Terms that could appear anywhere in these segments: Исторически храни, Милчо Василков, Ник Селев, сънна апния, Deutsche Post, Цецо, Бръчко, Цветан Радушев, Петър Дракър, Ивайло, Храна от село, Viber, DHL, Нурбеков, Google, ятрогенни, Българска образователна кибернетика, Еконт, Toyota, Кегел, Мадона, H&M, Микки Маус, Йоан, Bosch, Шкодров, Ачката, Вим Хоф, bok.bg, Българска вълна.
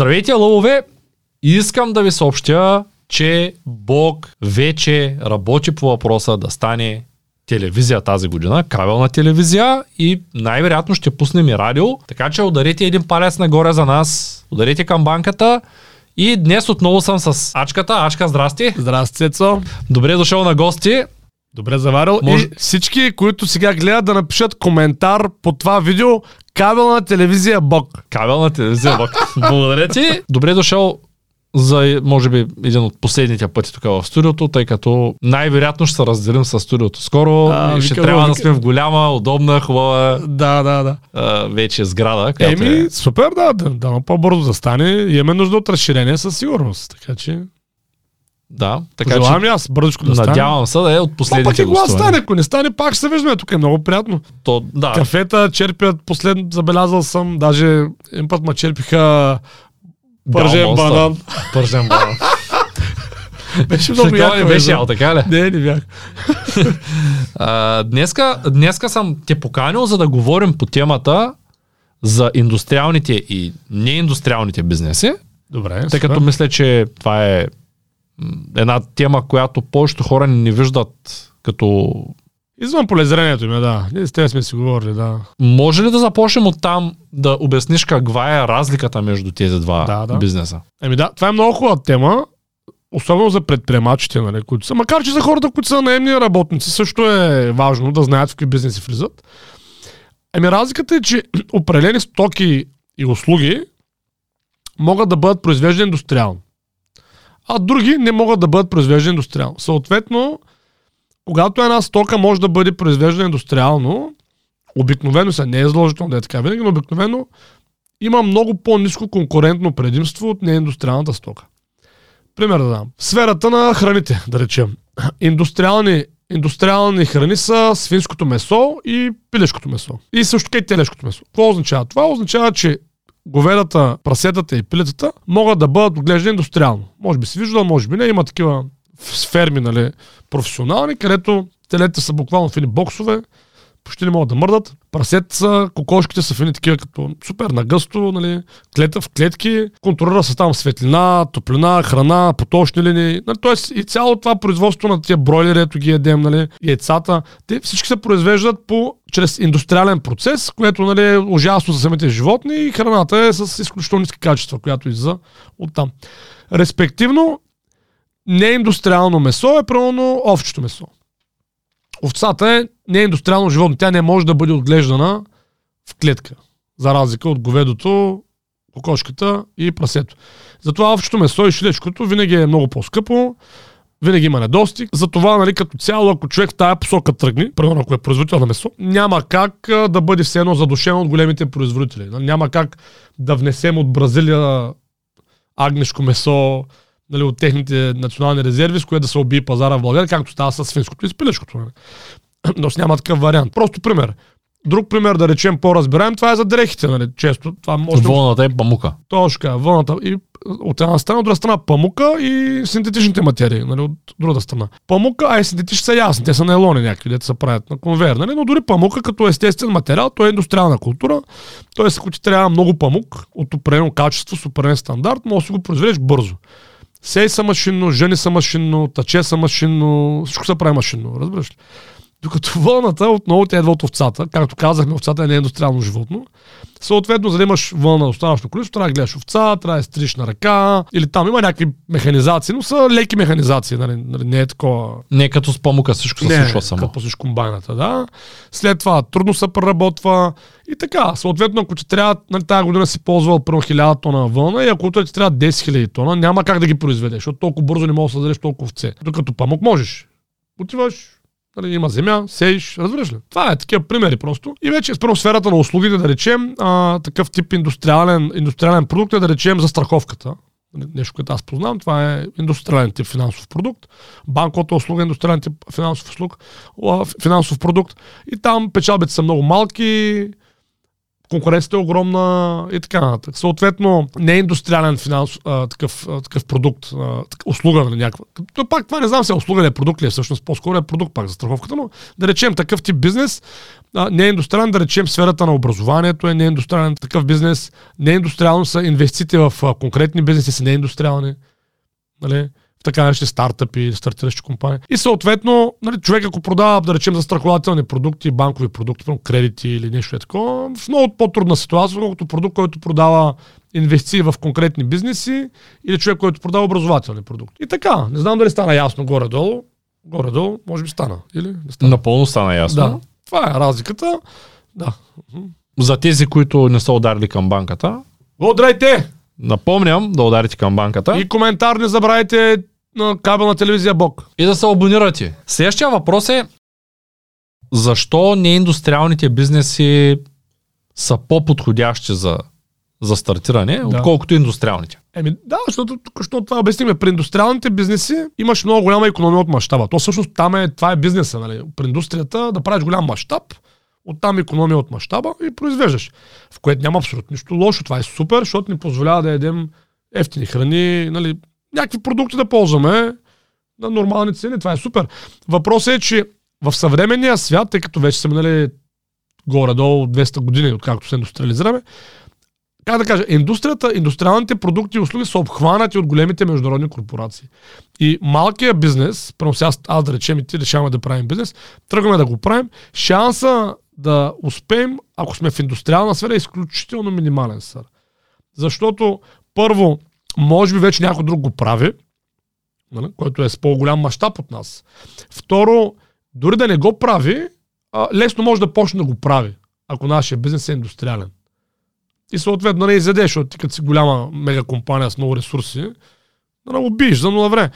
Здравейте, лъвове! Искам да ви съобщя, че Бог вече работи по въпроса да стане телевизия тази година, кабелна телевизия, и най-вероятно ще пуснем и радио, така че ударете един палец нагоре за нас, ударете камбанката. И днес отново съм с Ачката. Ачка, здрасти! Здрасти, Цецо! Добре дошъл на гости! Добре заварил. Може... И всички, които сега гледат, да напишат коментар по това видео. Кабелна телевизия Бог. Кабелна телевизия Бог. Благодаря ти. Добре дошъл за, може би, един от последните пъти тук в студиото, тъй като най-вероятно ще се разделим с студиото скоро. И ще трябва да сме в голяма, удобна, хубава вече сграда. Еми, супер, да, по-бързо да стане. Имаме нужда от разширение със сигурност, така че... Да, така желавам, че аз Бръчко да стане. Надявам се да е от последните гостове. Пак и стане, ако не стане, пак ще се виждаме. Тук е много приятно. То, да. Кафета черпят, последно забелязал съм, даже един път ма черпиха пържен банан. Пържен банан. Беше много яко. Беше ял, така ли? Не, не бях. Днеска съм те поканил, за да говорим по темата за индустриалните и неиндустриалните бизнеси. Добре. Тъй като мисля, че това е една тема, която повечето хора не виждат като... Извън полезрението им, да. Ние с теб сме си говорили, да. Може ли да започнем от там да обясниш каква е разликата между тези два бизнеса? Еми да, това е много хубава тема, особено за предприемачите, нали, които са, макар че за хората, които са наемни работници, също е важно да знаят в какви бизнеси влизат. Еми разликата е, че определени стоки и услуги могат да бъдат произвеждани индустриално, а други не могат да бъдат произвеждани индустриално. Съответно, когато една стока може да бъде произвеждана индустриално, обикновено се, не е задължително да е така винаги, но обикновено има много по-ниско конкурентно предимство от неиндустриалната стока. Пример да дам. В сферата на храните, да речем. Индустриални храни са свинското месо и пилешкото месо. И също и телешкото месо. Какво означава? Това означава, че говедата, прасетата и пилетата могат да бъдат отглеждани индустриално. Може би си виждал, може би не. Има такива ферми, нали, професионални, където телетата са буквално в едни боксове, почти не могат да мърдат. Прасетата са, кокошките са в едни такива като супер нагъсто, нали, клета в клетки, контролира се там светлина, топлина, храна, поточни линии. Нали, тоест и цяло това производство на тия бройлери, ето ги едем, нали, яйцата, те всички се произвеждат по чрез индустриален процес, което, нали, е ужасно за самите животни, и храната е с изключително ниски качества, която излиза оттам. Респективно, неиндустриално месо е правилно овчето месо. Овцата е неиндустриално животно. Тя не може да бъде отглеждана в клетка, за разлика от говедото, кокошката и прасето. Затова овчето месо и шилечкото винаги е много по-скъпо, винаги има недостиг. Затова, нали, като цяло, ако човек в тая посока тръгне, примерно ако е производител на месо, няма как да бъде все едно задушен от големите производители. Няма как да внесем от Бразилия агнешко месо, нали, от техните национални резерви, с което да се убие пазара в България, както става с свинското и с пилешкото. Нали. Но няма такъв вариант. Просто пример. Друг пример, да речем по-разбираем, това е за дрехите. Нали. Често това може... Вълната е памука. Точно, вълната и от една страна, от друга страна памука и синтетичните материи, нали, от другата страна. Памука, а и синтетични са ясни, те са нейлони някакви, дето се правят на конвейер, нали, но дори памука като естествен материал, той е индустриална култура, т.е. ако ти трябва много памук от определено качество, с определен стандарт, може да си го произведеш бързо. Сей са машинно, жени са машинно, тъче са машинно, всичко се прави машинно, разбираш ли? Докато вълната отново тя идва от овцата, както казахме, овцата е неиндустриално животно. Съответно, за да имаш вълна останащо количество, трябва да гледаш овца, трябва да стриш на ръка, или там има някакви механизации, но са леки механизации, нали, не е такова... Не като с памука, всичко се случва само. Не, като с комбайната, да. След това трудно се преработва и така. Съответно, ако ти трябва, нали, тази година си ползвал първо 1000 тона вълна, и ако ти трябва 10 000 тона, няма как да ги произведеш, защото толкова бързо не можеш да създадеш толкова овце. Докато памук можеш. Отиваш, нали, има земя, сеиш, разбираш ли? Това е такива примери просто. И вече спрямо сферата на услугите, да речем, такъв тип индустриален продукт е, да речем, застраховката. Нещо, което аз познавам, това е индустриален тип финансов продукт. Банковата услуга е индустриален тип финансов продукт. И там печалбите са много малки, конкуренцията е огромна и така нататък. Съответно, не е индустриален такъв продукт, услуга на някаква. То пак това не знам се услуга ли е продукт ли е, всъщност по-скоро е продукт пак за страховката, но да речем такъв тип бизнес не е индустриален, да речем, сферата на образованието е неиндустриален такъв бизнес, неиндустриално са инвестициите в конкретни бизнеси, са неиндустриални, нали, в така наречени стартъпи, стартиращи компании. И съответно, нали, човек ако продава, да речем, застрахователни продукти, банкови продукти, кредити или нещо е такова, в много по-трудна ситуация, колкото продукт, който продава инвестиции в конкретни бизнеси или човек, който продава образователни продукти. И така, не знам дали стана ясно горе-долу. Горе-долу, може би стана. Или не стана? Напълно стана ясно. Да. Това е разликата. Да. За тези, които не са ударили към банката. Удрайте! Напомням да ударите към банката. И коментар не забравяйте на кабелна телевизия Бог. И да се абонирате. Следващия въпрос е защо неиндустриалните бизнеси са по-подходящи за стартиране, да, отколкото индустриалните. Еми да, защото това обясним. При индустриалните бизнеси имаш много голяма икономия от мащаба. То всъщност там е, това е бизнеса, нали? При индустрията да правиш голям мащаб, оттам икономия от мащаба и произвеждаш. В което няма абсолютно нищо лошо. Това е супер, защото ни позволява да ядем евтини храни, нали, някакви продукти да ползваме на нормални цени. Това е супер. Въпросът е, че в съвременния свят, тъй като вече са минали горе-долу 200 години, откакто се индустриализираме, как да кажа, индустрията, индустриалните продукти и услуги са обхванати от големите международни корпорации. И малкият бизнес, прямо сега аз да речем и ти решаваме да правим бизнес, тръгваме да го правим, шанса да успеем, ако сме в индустриална сфера, е изключително минимален, сър. Защото първо, може би вече някой друг го прави, който е с по-голям мащаб от нас. Второ, дори да не го прави, лесно може да почне да го прави, ако нашия бизнес е индустриален. И съответно не изядеш, защото ти като си голяма мегакомпания с много ресурси, да не убиеш за нула време.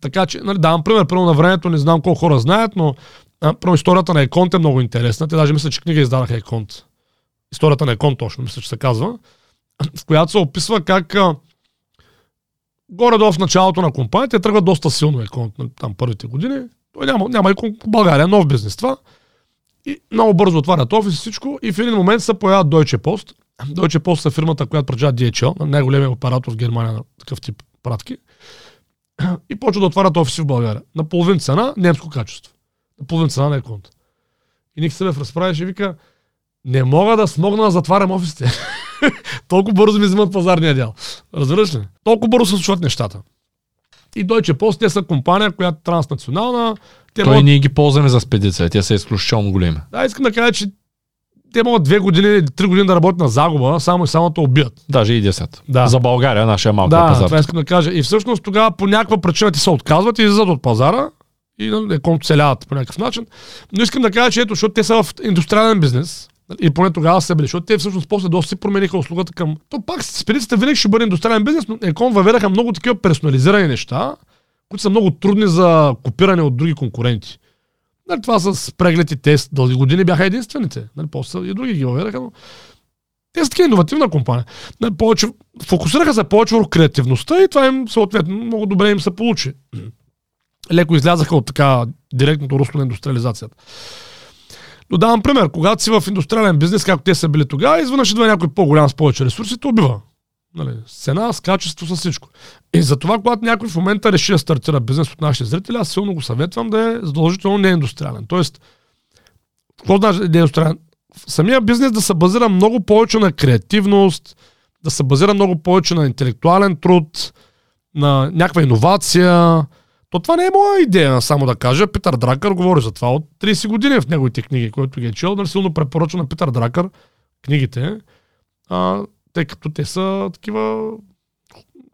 Така че, нали, давам пример, първо на времето не знам колко хора знаят, но първо историята на Еконт е много интересна. Те даже мисля, че книга издадаха Еконт. Историята на Еконт точно, мисля, че се казва. В която се описва как горе-долу в началото на компанията тръгва доста силно Еконт там първите години. Той няма Еконт в България, нов бизнес това. И много бързо отварят офис и всичко. И в един момент се появяват Deutsche Post. Deutsche Post е фирмата, която притежава DHL, най-големия оператор в Германия на такъв тип пратки. И почва да отварят офиси в България. На половин цена, немско качество. На половин цена на Еконт. И Ник Селев разправяше и вика, не мога да смогна да затварям офисите. Толкова бързо ми взимат пазарния дял. Разбираш ли? Толкова бързо се случват нещата. И Deutsche Post, те са компания, която е транснационална. Те могат... ние ги ползваме за спедиция, те са изключително големи. Да, искам да кажа, че те могат 2 години, 3 години да работят на загуба, само и само да убият. Даже и 10. Да. За България, нашия малка пазар. Да, това искам да кажа. И всъщност тогава по някаква причина те се отказват и излизат от пазара и концеляват по някакъв начин. Но искам да кажа, че ето, защото те са в индустриален бизнес. И поне тогава се били, защото те всъщност после доста си промениха услугата към... То пак спедицията винаги ще бъде индустриален бизнес, но Екон въведаха много такива персонализирани неща, които са много трудни за копиране от други конкуренти. Нали, това с преглед и тест, дълги години бяха единствените. Нали, после и други ги въведаха, но... Те са такива иновативна компания. Нали, повече... Фокусираха се повече върху креативността и това им съответно много добре им се получи. Леко излязаха от така директното русло на индустриализацията. Но давам пример, когато си в индустриален бизнес, както те са били тогава, изведнъж идва някой по-голям с повече ресурси, то убива. Нали, с цена, с качество, с всичко. И затова, когато някой в момента реши да стартира бизнес от нашите зрители, аз силно го съветвам да е задължително неиндустриален. Тоест, какво значи неиндустриален? Самия бизнес да се базира много повече на креативност, да се базира много повече на интелектуален труд, на някаква иновация. То това не е моя идея, само да кажа. Петър Дракър говори за това от 30 години в неговите книги, които ги е чел. Силно препоръча на Петър Дракър книгите, тъй като те са такива,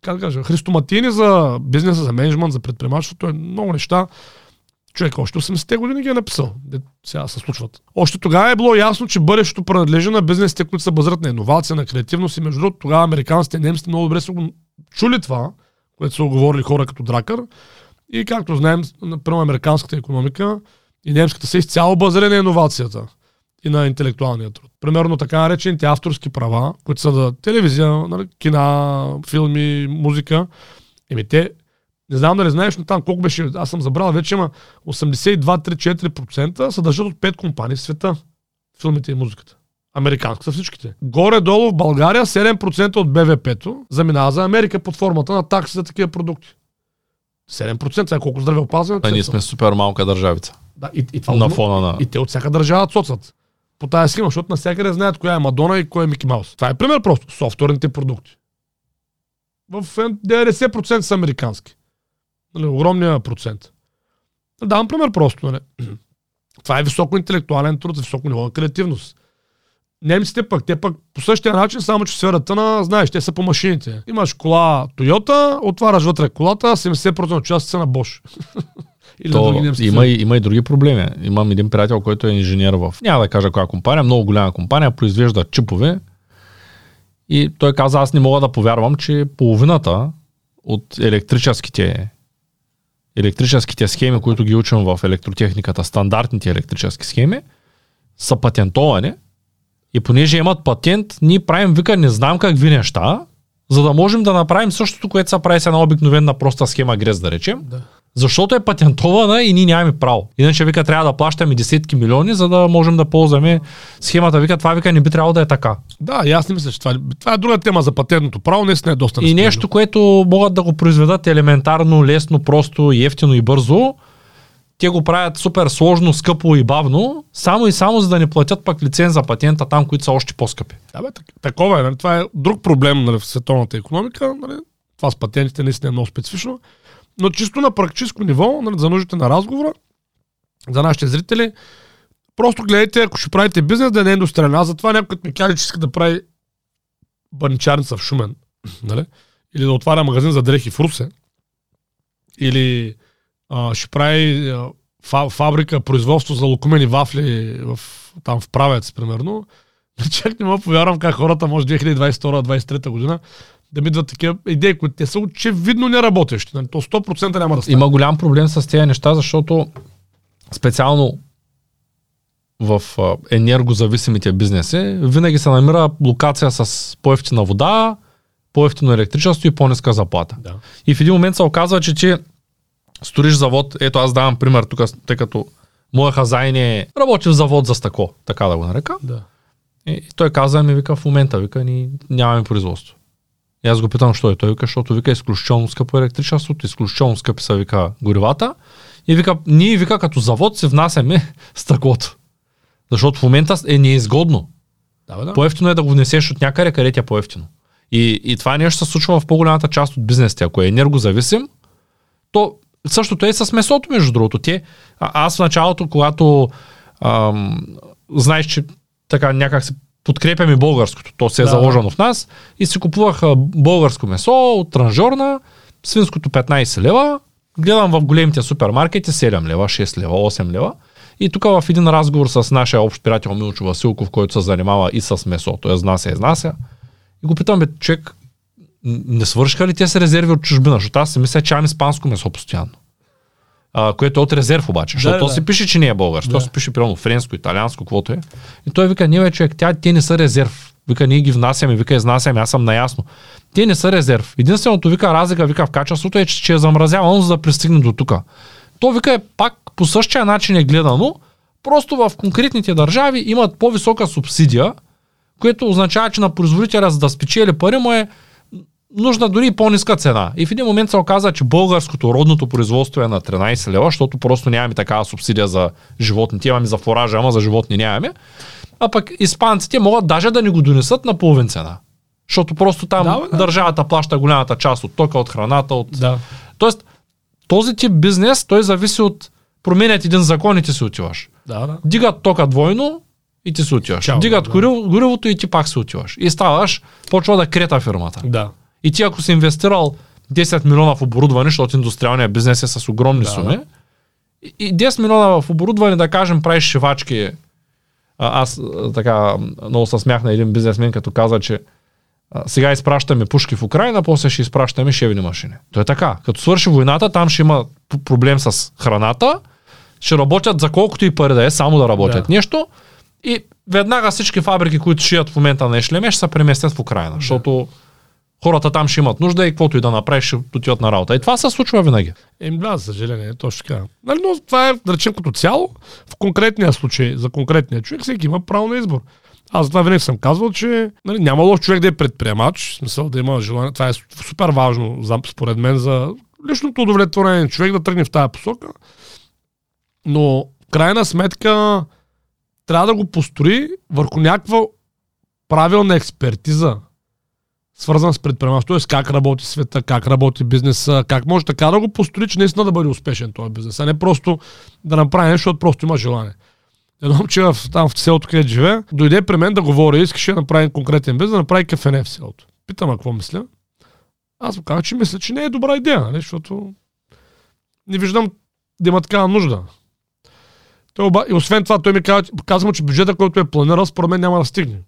как да кажа, христоматийни за бизнеса, за менеджмент, за предприемачеството. Е много неща. Човек още 80-те години ги е написал. Сега се случват. Още тогава е било ясно, че бъдещето принадлежи на бизнесите, които се базират на иновация, на креативност и между другото тогава американците и немците много добре са чули това, което са оговорили хора като Дракър. И както знаем, например, американската економика и немската са изцяло базирани на иновацията и на интелектуалния труд. Примерно така наречените авторски права, които са да телевизия, кина, филми, музика. Те, не знам дали знаеш, но там колко беше, аз съм забрал, вече има 82-3-4% се държат от 5 компании в света. Филмите и музиката. Американски са всичките. Горе-долу в България 7% от БВП-то заминава за Америка под формата на такси за такива продукти. 7%, сега колко здравеопазването. Ние сме супер малка държавица. Да, и това, на фона на... И те от всяка държава цоцат по тази схема, защото навсякъде знаят коя е Мадона и коя е Микки Маус. Това е пример просто. Софтуерните продукти. В 90% са американски. Огромния процент. Давам пример просто. Не? Това е високо интелектуален труд, високо ниво на креативност. Немците пък, те пък по същия начин, само че в сферата на, знаеш, те са по машините. Имаш кола Toyota, отваряш вътре колата, 70% части са на Bosch. Има и други проблеми. Имам един приятел, който е инженер в... Няма да кажа коя компания, много голяма компания, произвежда чипове. И той каза, аз не мога да повярвам, че половината от електрическите схеми, които ги учим в електротехниката, стандартните електрически схеми, са патентовани. И понеже имат патент, ние правим, вика, не знам какви неща, за да можем да направим същото, което се прави с една обикновена проста схема ГРЕС, да речем. Да. Защото е патентована и ние нямаме право. Иначе, вика, трябва да плащаме десетки милиони, за да можем да ползваме схемата. Вика, това, вика, не би трябвало да е така. Да, и аз не мисля, че това е друга тема за патентното право, наистина е доста несправедливо. И нещо, което могат да го произведат елементарно, лесно, просто, ефтино и бързо, те го правят супер сложно, скъпо и бавно, само и само за да не платят пък лиценза патента там, които са още по-скъпи. Да, бе, такова е. Нали? Това е друг проблем, нали, в световната икономика. Нали? Това с патентите наистина е много специфично. Но чисто на практическо ниво, нали, за нуждите на разговора, за нашите зрители, просто гледайте, ако ще правите бизнес, да не е индустриален. Аз затова някой ми каже, че иска да прави баничарница в Шумен, нали? Или да отваря магазин за дрехи в Русе, или ще прави фабрика, производство за локумени вафли там в Правец, примерно. Чак не мога повярвам как хората може 2022-2023 година да ми идват такива идеи, които те са очевидно неработещи. То 100% няма да стане. Има голям проблем с тези неща, защото специално в енергозависимите бизнеси винаги се намира локация с по-евтина вода, по-евтино електричество и по-ниска заплата. Да. И в един момент се оказва, че ти сториш завод, ето аз давам пример тук, тъй като моя хазайн е работи в завод за стъкло, така да го нарека. Да. И той каза ми, вика, в момента, вика, ни нямаме производство. И аз го питам, що е той, вика, защото, вика, изключително скъпо електричеството, изключително скъпи са, вика, горивата. И вика, ние, вика, като завод си внасяме стъклото. Защото в момента е неизгодно. Да, бе, да. По-евтино е да го внесеш от някъде, където е по-евтино. И това нещо се случва в по-голямата част от бизнесите. Ако е енергозависим, то същото е с месото, между другото. Аз в началото, когато знаеш, че така някак се подкрепям и българското, то се е заложено в нас, и си купувах българско месо от транжорна, свинското 15 лева, гледам в големите супермаркети 7 лева, 6 лева, 8 лева. И тук в един разговор с нашия общ приятел Милчо Василков, който се занимава и с месо, той изнася. И го питам, бе, човек, не свършиха ли те се резерви от чужбина? Защото аз си мисля, че ам испанско месо постоянно. Което е от резерв обаче. Защото то се пише, че не е българско. То се пише примерно френско, италианско, каквото е. И той вика, не, бе, човек, те не са резерв. Вика, ние ги внасяме, вика, изнасяме, аз съм наясно. Те не са резерв. Единственото, вика, разлика, вика, в качеството е, че е замразявано, за да пристигне до тук. То, вика, е пак по същия начин е гледано, просто в конкретните държави имат по-висока субсидия, което означава, че на производителя, за да спечели пари му е нужна дори и по-ниска цена. И в един момент се оказа, че българското родното производство е на 13 лева, защото просто нямаме такава субсидия за животните. Имаме за фуража, ама за животни нямаме. А пък испанците могат даже да ни го донесат на половин цена. Защото просто там държавата плаща голямата част от тока, от храната. Тоест, този тип бизнес, той зависи от променят един закон и ти се отиваш. Дигат тока двойно и ти се отиваш. Дигат горивото и ти пак се отиваш. И ставаш, почва да крета фирмата. Да. И ти ако си инвестирал 10 милиона в оборудване, защото индустриалният бизнес е с огромни суми, и 10 милиона в оборудване, да кажем, правиш шивачки. Аз така много се смях на един бизнесмен, като каза, че сега изпращаме пушки в Украйна, после ще изпращаме шевни машини. То е така. Като свърши войната, там ще има проблем с храната, ще работят за колкото и пари да е, само да работят нещо, и веднага всички фабрики, които шият в момента на ешлеме, ще се преместят в Украйна, защото хората там ще имат нужда и каквото и да направиш, ще отиват на работа. И това се случва винаги. Да, за съжаление, точно така. Нали, но това е, да речем, като цяло, в конкретния случай, за конкретния човек, всеки има право на избор. Аз затова винаги съм казвал, че нали, няма лош човек да е предприемач, в смисъл да има желание. Това е супер важно, според мен, за личното удовлетворение на човек да тръгне в тая посока. Но крайна сметка трябва да го построи върху някаква правилна експертиза, свързана с предприемачеството, т.е. как работи света, как работи бизнеса, как може така да го построи, че наистина да бъде успешен този бизнес, а не просто да направи нещо, защото просто има желание. Едно момче там в селото, където живее, дойде при мен да говори, искаше да направи конкретен бизнес, да направи кафене в селото. Питам, какво мисля? Аз му казвам, че мисля, че не е добра идея, нали? Защото не виждам да има такава нужда. Той, и освен това, той ми казва, че бюджета, който е планирал, според мен няма да стигне.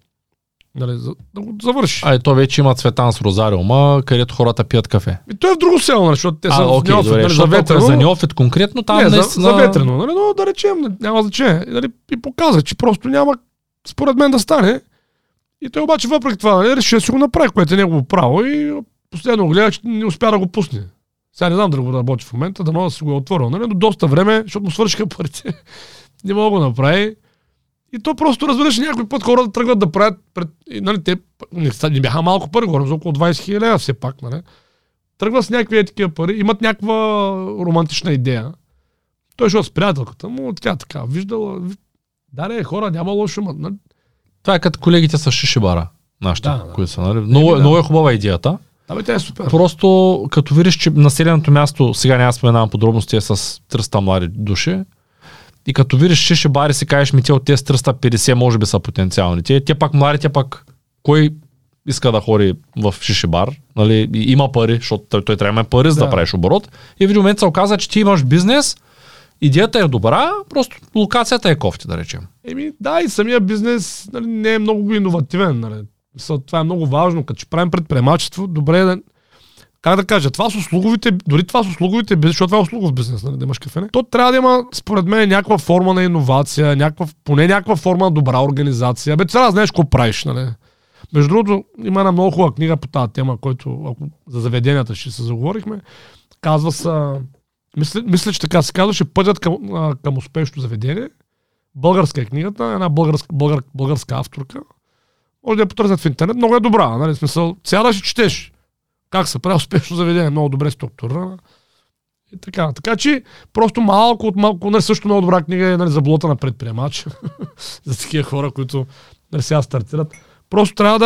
Нали, да го завърши. А и то вече има Цветан с Розариума, където хората пият кафе. И той е в друго село, нали, защото те са окей, в Неофит. Добре, нали, за Ветрено. За Неофит конкретно там не, наистина... за Ветрено, нали, но да речем, няма значение. Нали, и показва, че просто няма според мен да стане. И той обаче въпреки това, нали, реши да си го направи, което е негово право и последно гледа, че не успя да го пусне. Сега не знам дали го работи в момента, да мога да си го е отворил, нали, но доста време, защото му свършиха парите, не мога да го направи. И то просто разбираш, някой път хората тръгват да правят, нали, те не бяха малко пари, говорим за около 20 хиляди лева все пак, нали. Тръгват с някакви такива пари, имат някаква романтична идея. Той шел с приятелката му, така, виждала, даре, хора, няма лошо, нали. Това е като колегите с шишибара, нашите, да, които са, нали. Много е хубава идеята. Да, бе, тя е супер. Просто като видиш, че населеното място, сега няма споменавам подробности, е с 300 млади души. И като видиш шишибари, си кажеш ми те от тези 350 може би са потенциалните. Те пак младите, пак кой иска да ходи в шишибар, нали, има пари, защото той трябва да има пари, за да правиш оборот. И в един момент се оказа, че ти имаш бизнес, идеята е добра, просто локацията е кофти, да речем. Еми да, и самия бизнес, нали, не е много иновативен. Нали. Това е много важно, като ще правим предприемачество, добре да... Как да кажа, това с услуговите, дори това с услуговите бизнес, защото това е услугов бизнес, нали, да имаш кафене, то трябва да има, според мен, някаква форма на иновация, поне някаква форма на добра организация. Бе, сега знаеш какво правиш, нали. Между другото, има една много хубава книга по тази тема, който ако за заведенията ще се заговорихме, казва се, мисля, че така се казваше, Пътят към успешно заведение. Българска е книгата, една българска авторка. Може да я потърсят в интернет, много е добра, нали, смисъл, сега ще четеш. Как се прави успешно заведение, много добре структурирана. И така. Така че просто малко от малко, нали, също много добра книга е, нали, за блота на предприемач. За такива хора, които, нали, сега стартират. Просто трябва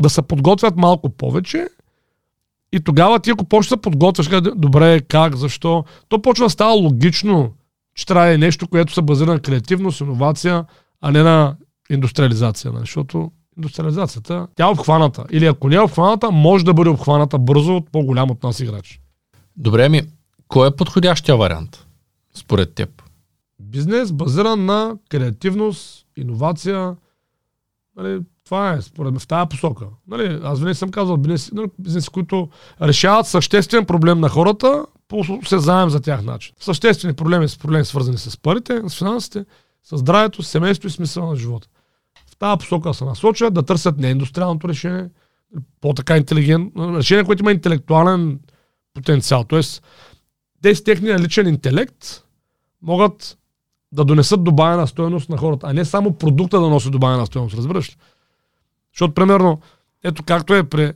да се подготвят малко повече и тогава ти ако почнеш да подготвяш, добре, как, защо, то почва да става логично, че трябва да е нещо, което се базира на креативност, иновация, а не на индустриализация. Нали, защото индустриализацията, тя е обхваната. Или ако не е обхваната, може да бъде обхваната бързо от по-голям от нас играч. Добре, ми, кой е подходящия вариант според теб? Бизнес базиран на креативност, иновация. Нали, това е според мен в тази посока. Нали, аз винаги съм казвал бизнеси, които решават съществен проблем на хората, се заем за тях начин. Съществени проблеми са проблеми свързани с парите, с финансите, с здравето, с семейството и смисъла на живота. Тая посока се насочат, да търсят неиндустриалното решение, по-така интелигентно решение, което има интелектуален потенциал. Тоест, те с техния личен интелект могат да донесат добавена стойност на хората, а не само продукта да носи добавена стойност, разбираш ли? Защото, примерно, ето както е при,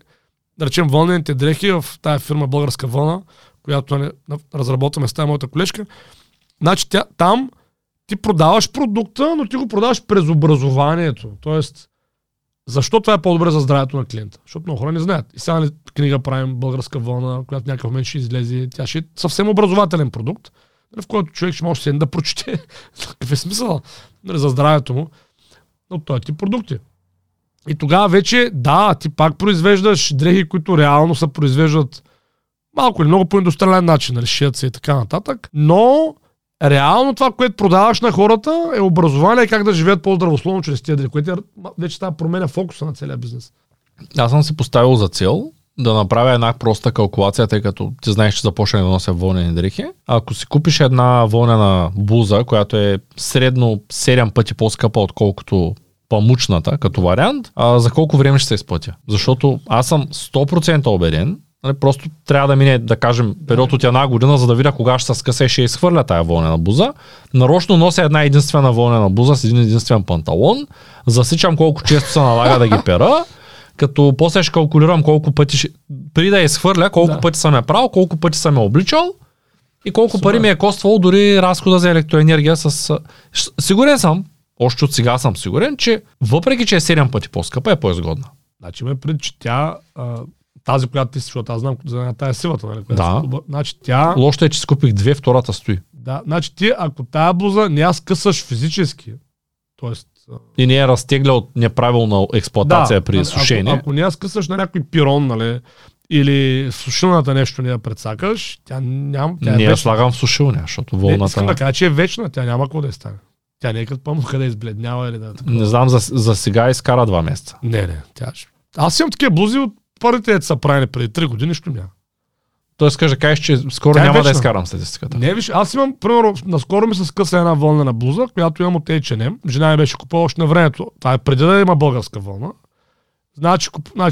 да речем, вълнените дрехи в тая фирма Българска вълна, която разработваме с тая моята колежка, значи там ти продаваш продукта, но ти го продаваш през образованието. Тоест, защо това е по-добре за здравето на клиента? Защото много хора не знаят. И сега книга правим Българска вълна, която някакъв момент ще излезе. Тя ще е съвсем образователен продукт, в който човек ще може да прочете какъв е смисъл за здравето му от този тип продукти. И тогава вече, да, ти пак произвеждаш дрехи, които реално се произвеждат малко или много по индустриален начин, решият се и така нататък, но реално това, което продаваш на хората, е образование как да живеят по-здравословно чрез тези дни, което вече става променя фокуса на целия бизнес. Аз съм си поставил за цел да направя една проста калкулация, тъй като ти знаеш, че започна да нося вълнени дрехи. Ако си купиш една вълнена блуза, която е средно 7 пъти по-скъпа, отколкото памучната като вариант, за колко време ще се изплатя? Защото аз съм 100% убеден, просто трябва да мине, да кажем, период от една година, за да видя кога ще се скъсе, ще изхвърля тая вълнена буза. Нарочно нося една единствена вълнена буза с един единствен панталон. Засичам колко често се налага да ги пера, като после ще калкулирам колко пъти, преди да я изхвърля, колко пъти съм я правил, колко пъти съм я обличал и колко пари ми е коствало дори разхода за електроенергия с... Сигурен съм, още от сега съм сигурен, че въпреки, че е 7 пъти по-скъпа, е по-изгодна. Значи ме пред, че тя... Тази, която ти защото аз знам за тая сивата, нали? Да. Значи тя... Лошото е, че си купих две, втората стои. Да, значи ти, ако тая блуза не я скъсаш физически, т.е. и не я разтегля от неправилна експлоатация, да, при сушение. Ако не я скъсаш на някой пирон, нали, или сушилната нещо не я предсакаш, тя няма... Тя е не я слагам в сушилния, защото вълната... Не, искам да кажа, че е вечна, тя няма какво да стане. Тя не е като памука да избледнява или да... Такова. Не знам, за сега изкара 2 месеца. Не, тя... Аз имам такива блузи от първите са правени преди 3 години, нищо няма. Тоест кажа, кажеш, че скоро няма вечна да изкарам статистиката. Не, виж, аз имам, примерно, наскоро ми се скъса една вълнена блуза, която имам от H&M. Жена ми беше купила още на времето. Това е преди да има българска вълна. Значи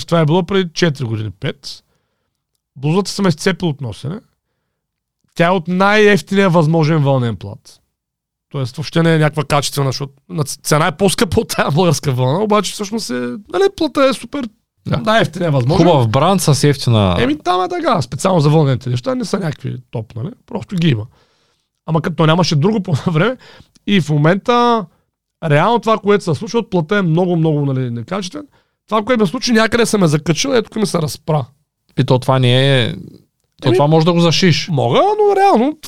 това е било преди 4 години, 5. Блузата съм изцепил от носене. Тя е от най-ефтиния възможен вълнен плат. Тоест въобще не е някаква качествена, защото цена е по-скъпа от тази българска вълна, обаче всъщност е, нали, плата е супер. Да, ефтина е възможно. Хубав бранд с ефтина... Еми там е така, специално за вълнените неща не са някакви топ, нали? Просто ги има. Ама като нямаше друго по време и в момента реално това, което се случва от плата е много, нали, некачествен. Това, което ме случи, някъде се ме закачил, ето тук ми се разпра. И то това не е... То това може да го зашиш. Мога, но реално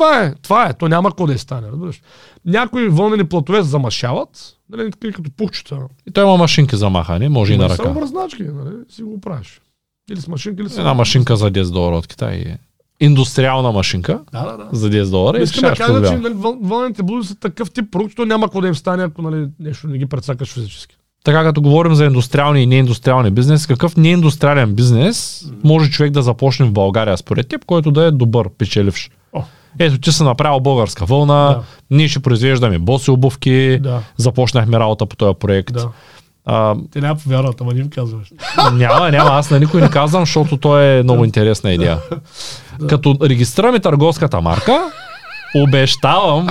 това е. То няма какво да стане, разбираш. Някои вълнени платове замашават, нали, като пухчета. И той има машинки за махане, може и на ръка. Само мръзначки, нали, си го правиш. Или с машинка, или с... Една машинка за $10 от Китай. Индустриална машинка за $10. Искам да кажа, че нали, вълнените блузи са такъв тип продукт, то няма какво да им стане, ако нали, нещо не ги прецакаш физически. Така като говорим за индустриални и неиндустриални бизнес, какъв неиндустриален бизнес може човек да започне в България според теб, който да е добър, печеливш? Ето, ти си направил българска вълна, ние ще произвеждаме боси обувки, започнахме работа по този проект. Да. Те няма повярват, ама не им казваш. Няма, аз на никой не казвам, защото то е много интересна идея. Като регистрираме търговската марка, обещавам,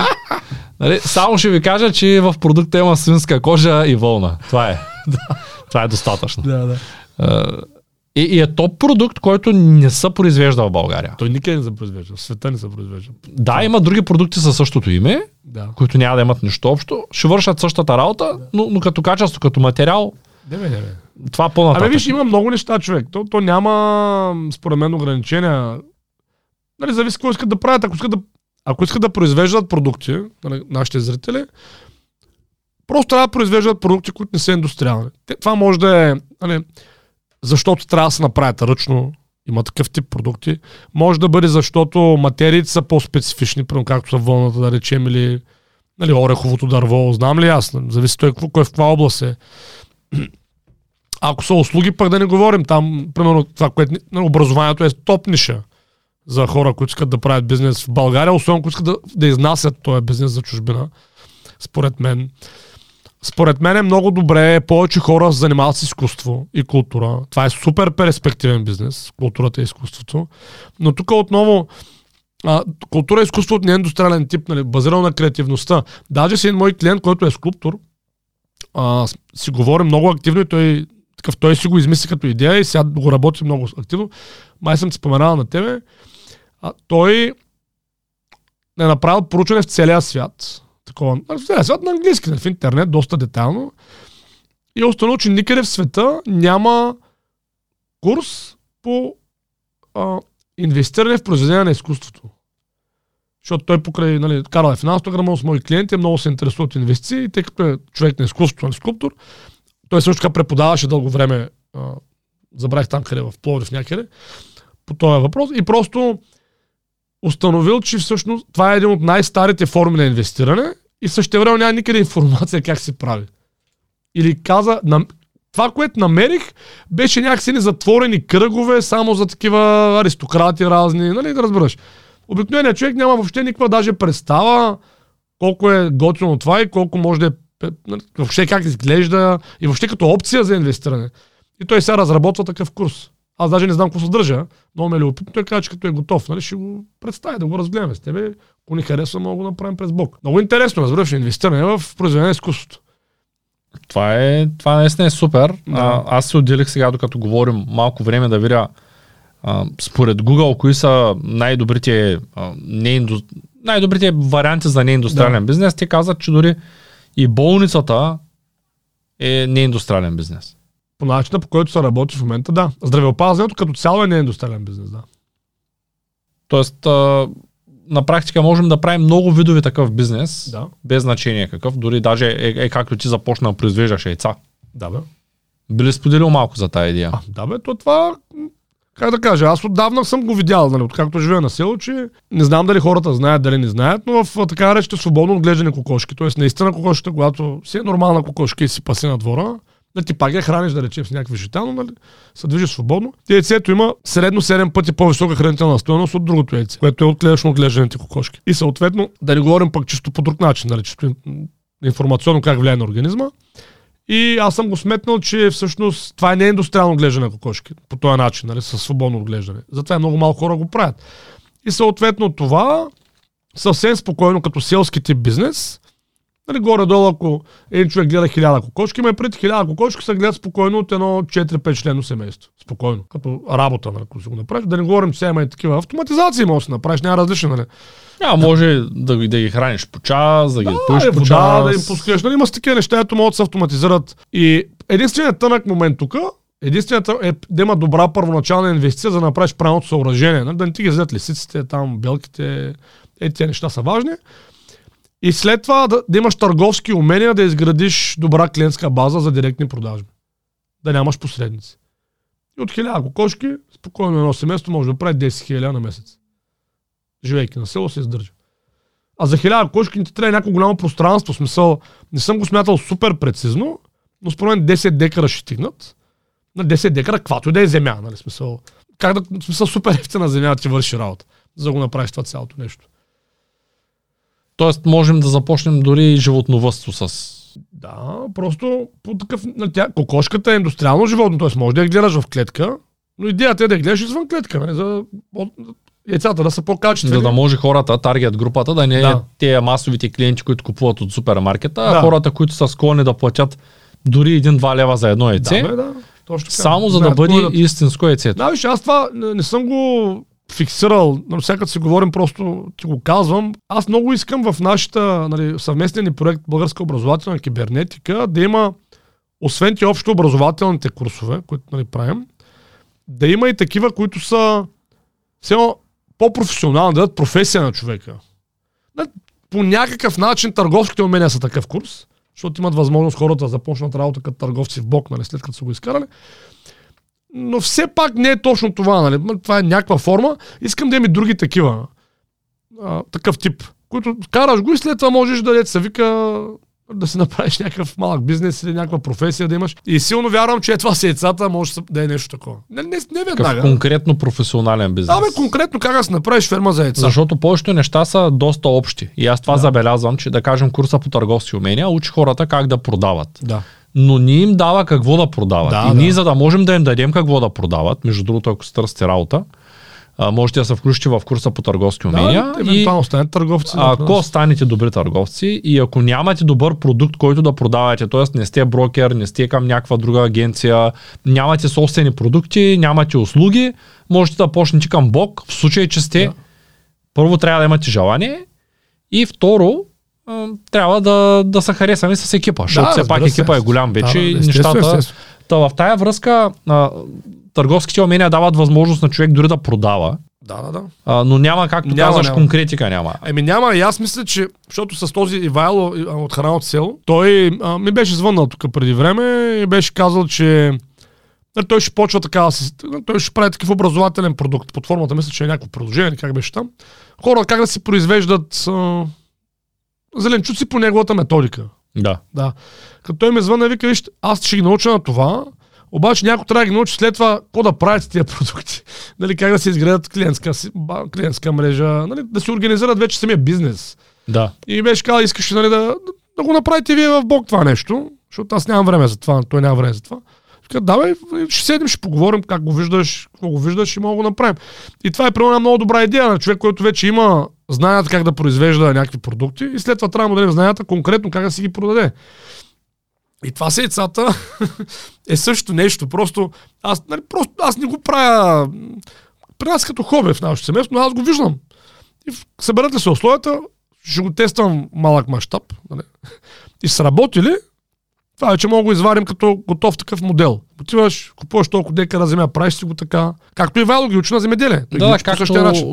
нали, само ще ви кажа, че в продукта има свинска кожа и вълна. Това е. Това е достатъчно. И е топ продукт, който не се произвежда в България. Той никъде не се произвежда. В света не се произвежда. Да, има други продукти със същото име, които няма да имат нищо общо. Ще вършат същата работа, но като качество, като материал... Не. Това по-нататък. Абе виж, има много неща, човек. То няма, според мен, ограничения. Нали, зависи какво искат да правят. Ако искат да произвеждат продукти, нашите зрители, просто трябва да произвеждат продукти, които не са индустриални. Това може да е... Нали, защото трябва да се направят ръчно, има такъв тип продукти. Може да бъде, защото материите са по-специфични, прямо както са вълната, да речем, или нали, ореховото дърво, знам ли аз, зависи той кой в каква област е. Ако са услуги, пък да не говорим, там, примерно, това, което образованието е топ ниша за хора, които искат да правят бизнес в България, особено, които искат да изнасят този бизнес за чужбина, според мен. Според мен е много добре, повече хора занимават с изкуство и култура. Това е супер перспективен бизнес, културата и изкуството. Но тук отново, култура и изкуство от неиндустриален тип, нали, базирано на креативността. Даже си един мой клиент, който е скулптор, си говори много активно и той си го измисли като идея и сега го работи много активно. Май съм ти споменавал на тебе. Той е направил проучване в целия свят. Свят на английски, в интернет, доста детайлно. И установи, че никъде в света няма курс по инвестиране в произведение на изкуството. Защото той покрай, нали, карал е финансово грамотно с мои клиенти, много се интересува от инвестиции, тъй като е човек на изкуството, на скулптор. Той също така преподаваше дълго време, забравих там къде, в Пловдив някъде, по този въпрос. И просто установил, че всъщност това е един от най-старите форми на инвестиране и в същото време няма никъде информация как се прави. Или каза, това, което намерих, беше някакси затворени кръгове само за такива аристократи разни, нали, да разбираш. Обикновеният човек няма въобще никаква даже представа колко е готино това и колко може да е, въобще как изглежда и въобще като опция за инвестиране. И той сега разработва такъв курс. Аз даже не знам какво съдържа, но ме любопитно. Той каза, че като е готов, нали, ще го представя, да го разгледаме с тебе. Ако ни харесва, мога да направим през бок. Много интересно, разбираш, инвестиране в произведение на изкуството. Това наистина е супер. Аз се отделих сега, докато говорим малко време да видя Според Google, кои са най-добрите, най-добрите варианти за неиндустриален бизнес, те казват, че дори и болницата е неиндустриален бизнес. По начина, по който се работи в момента, да. Здравеопазването като цяло е неиндустриален бизнес, да. Тоест, на практика можем да правим много видови такъв бизнес, да, без значение какъв, дори даже както ти започна да произвеждаш яйца. Да, бе. Би ли споделил малко за тая идея? Да, бе, то това... Как да кажа, аз отдавна съм го видял, нали, откакто живея на село, че не знам дали хората знаят, дали не знаят, но в така наречените свободно отглеждани кокошки, т.е. наистина кокошката, когато си е нормална кокошка и си паси на двора, да ти пак я храниш, да речем, с някакви жита, но нали, се движиш свободно. Яйцето има средно 7 пъти по-висока хранителна стойност от другото яйце, което е отглеждано отглежданите кокошки. И съответно, да не говорим пък чисто по друг начин, нали, чисто информационно как влияе на организма. И аз съм го сметнал, че всъщност това не е индустриално отглеждане на кокошки. По този начин, нали, със свободно отглеждане. Затова много малко хора го правят. И съответно това съвсем спокойно като селски тип бизнес. Нали, горе-долу, ако един човек гледа 1000 кокошки, ме пред 1000 кокошки се гледат спокойно от едно 4-5 члено семейство. Спокойно. Като работа, нали, ако се го направиш. Да не говорим, че сега има и такива автоматизации, може да се направиш, няма различни, нали. А, може да ги храниш по час, да ги пуш по час. Да им пускаш. Нали, има с такива неща, ето могат да се автоматизират. И единственият тънък момент тук, единствената е да има добра първоначална инвестиция, за да направиш правилното съоръжение. Нали? Да не ти ги взят лисиците, там, белките, тези неща са важни. И след това да имаш търговски умения да изградиш добра клиентска база за директни продажби. Да нямаш посредници. И от 1000 кокошки, спокойно едно семейство може да прави 10 хиляди на месец. Живейки на село се издържа. А за 1000 кокошки не ти трябва някакво голямо пространство. В смисъл, не съм го смятал супер прецизно, но според мен 10 декара ще стигнат. На 10 декара каквато и да е земя. Нали? Смисъл, как да, смисъл, супер ефтина земя ти върши работа, за да го направиш това цялото нещо. Тоест можем да започнем дори животновъдство с... Да, просто по такъв... Кокошката е индустриално животно, т.е. може да я гледаш в клетка, но идеята е да я гледаш извън клетка, не? За яйцата да са по-качествени. За да може хората, таргет групата, да не е тези масовите клиенти, които купуват от супермаркета, а хората, които са склонни да платят дори 1-2 лева за едно яйце, само за да бъде истинско яйцето. Да, виж, аз това не съм го... фиксирал, но сега като си говорим, просто ти го казвам. Аз много искам в нашата, нали, съвместния ни проект Българска образователна кибернетика да има, освен ти общо образователните курсове, които, нали, правим, да има и такива, които са все по-професионални, да дадат професия на човека. По някакъв начин търговските умения са такъв курс, защото имат възможност хората да започнат работа като търговци в бок, нали, след като са го изкарали. Но все пак не е точно това, нали? Това е някаква форма. Искам да има и други такива. Такъв тип, които караш го и след това можеш да се вика да си направиш някакъв малък бизнес или някаква професия да имаш. И силно вярвам, че това с яйцата може да е нещо такова. Не веднага. Конкретно професионален бизнес. Да, бе, конкретно как да си направиш ферма за яйца. Защото повечето неща са доста общи. И аз това забелязвам, че да кажем курса по търговски умения учи хората как да продават. Да. Но не им дава какво да продават. Да, и ние, за да можем да им дадем какво да продават, между другото, ако се търсите работа, можете да се включите в курса по търговски умения. Да, и станете търговци. Ако станете добри търговци и ако нямате добър продукт, който да продавате, т.е. не сте брокер, не сте към някаква друга агенция, нямате собствени продукти, нямате услуги, можете да почнете към Бог, в случай, че сте. Да. Първо трябва да имате желание и второ, трябва да се харесаме с екипа, защото все пак екипа е голям вече и нещата... Та в тая връзка търговските умения дават възможност на човек дори да продава, но няма, както казваш, конкретика няма. Еми няма, и аз мисля, че защото с този Ивайло от Храна от село, той ми беше звъннал тук преди време и беше казал, че той ще почва така, той ще прави такъв образователен продукт. Под формата мисля, че е някакво продължение, как беше там. Хора как да си произвеждат... зеленчуци по неговата методика. Да. Като той ме звънна и вика, виж, аз ще ги науча на това, обаче някой трябва да ги научи след това какво да правят с тия продукти. Нали, как да се изградят клиентска мрежа, нали, да се организират вече самия бизнес. Да. И беше казал, искаш, нали, да го направите вие в Бог това нещо, защото аз нямам време за това, той няма време за това. Каза, давай, ще седнем, ще поговорим как го виждаш, какво го виждаш и мога го направим. И това е примерно една много добра идея на човек, който вече има знанията как да произвежда някакви продукти и след това трябва да му дадем знанията конкретно как да си ги продаде. И това с яйцата е също нещо. Просто аз не го правя при нас като хоби в нашото семейство, но аз го виждам. И съберат ли се условията, ще го тествам малък мащаб. Нали? И сработи ли, това вече мога го изварим като готов такъв модел. Отиваш, купуваш толкова декара земя, правиш си го така. Както Ивайло ги учи на земеделие. Да,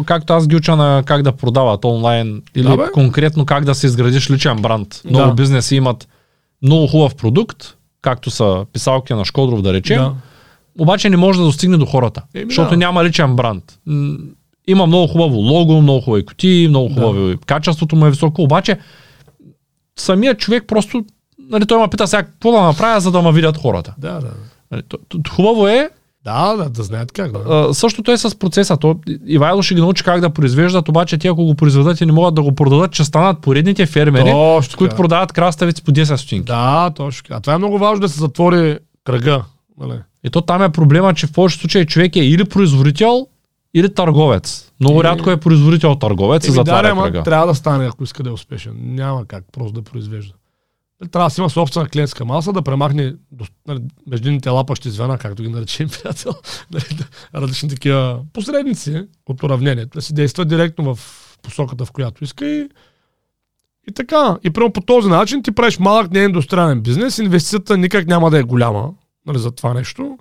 както аз ги уча на как да продават онлайн или конкретно как да се изградиш личен бранд. Много бизнеси имат много хубав продукт, както са писалки на Шкодров, да речем. Да. Обаче не може да достигне до хората, защото няма личен бранд. Има много хубаво лого, много хубави кутии, много хубаво качеството му е високо, обаче самият човек просто, нали, той ме пита сега какво да направя, за да ме видят хората. Да. Нали, хубаво е да знаят как. Да. Същото е с процеса. Ивайло ще ги научи как да произвеждат, обаче те ако го произведат и не могат да го продадат, ще станат поредните фермери, които продават краставици по 10 стотинки. Да, точно. А това е много важно да се затвори кръга. Нали? И то там е проблема, че в повечето случаи човек е или производител, или търговец. Много рядко е производител-търговец и затваря кръга. Трябва да стане, ако иска да е успешен. Няма как просто да произвежда. Трябва да си има собствена клиентска маса, да премахне междинните лапащи звена, както ги наречем, приятел, различни такива посредници от уравнението. Да си действа директно в посоката, в която иска и така. И прямо по този начин ти правиш малък неиндустриален бизнес, инвестицията никак няма да е голяма, нали, за това нещо.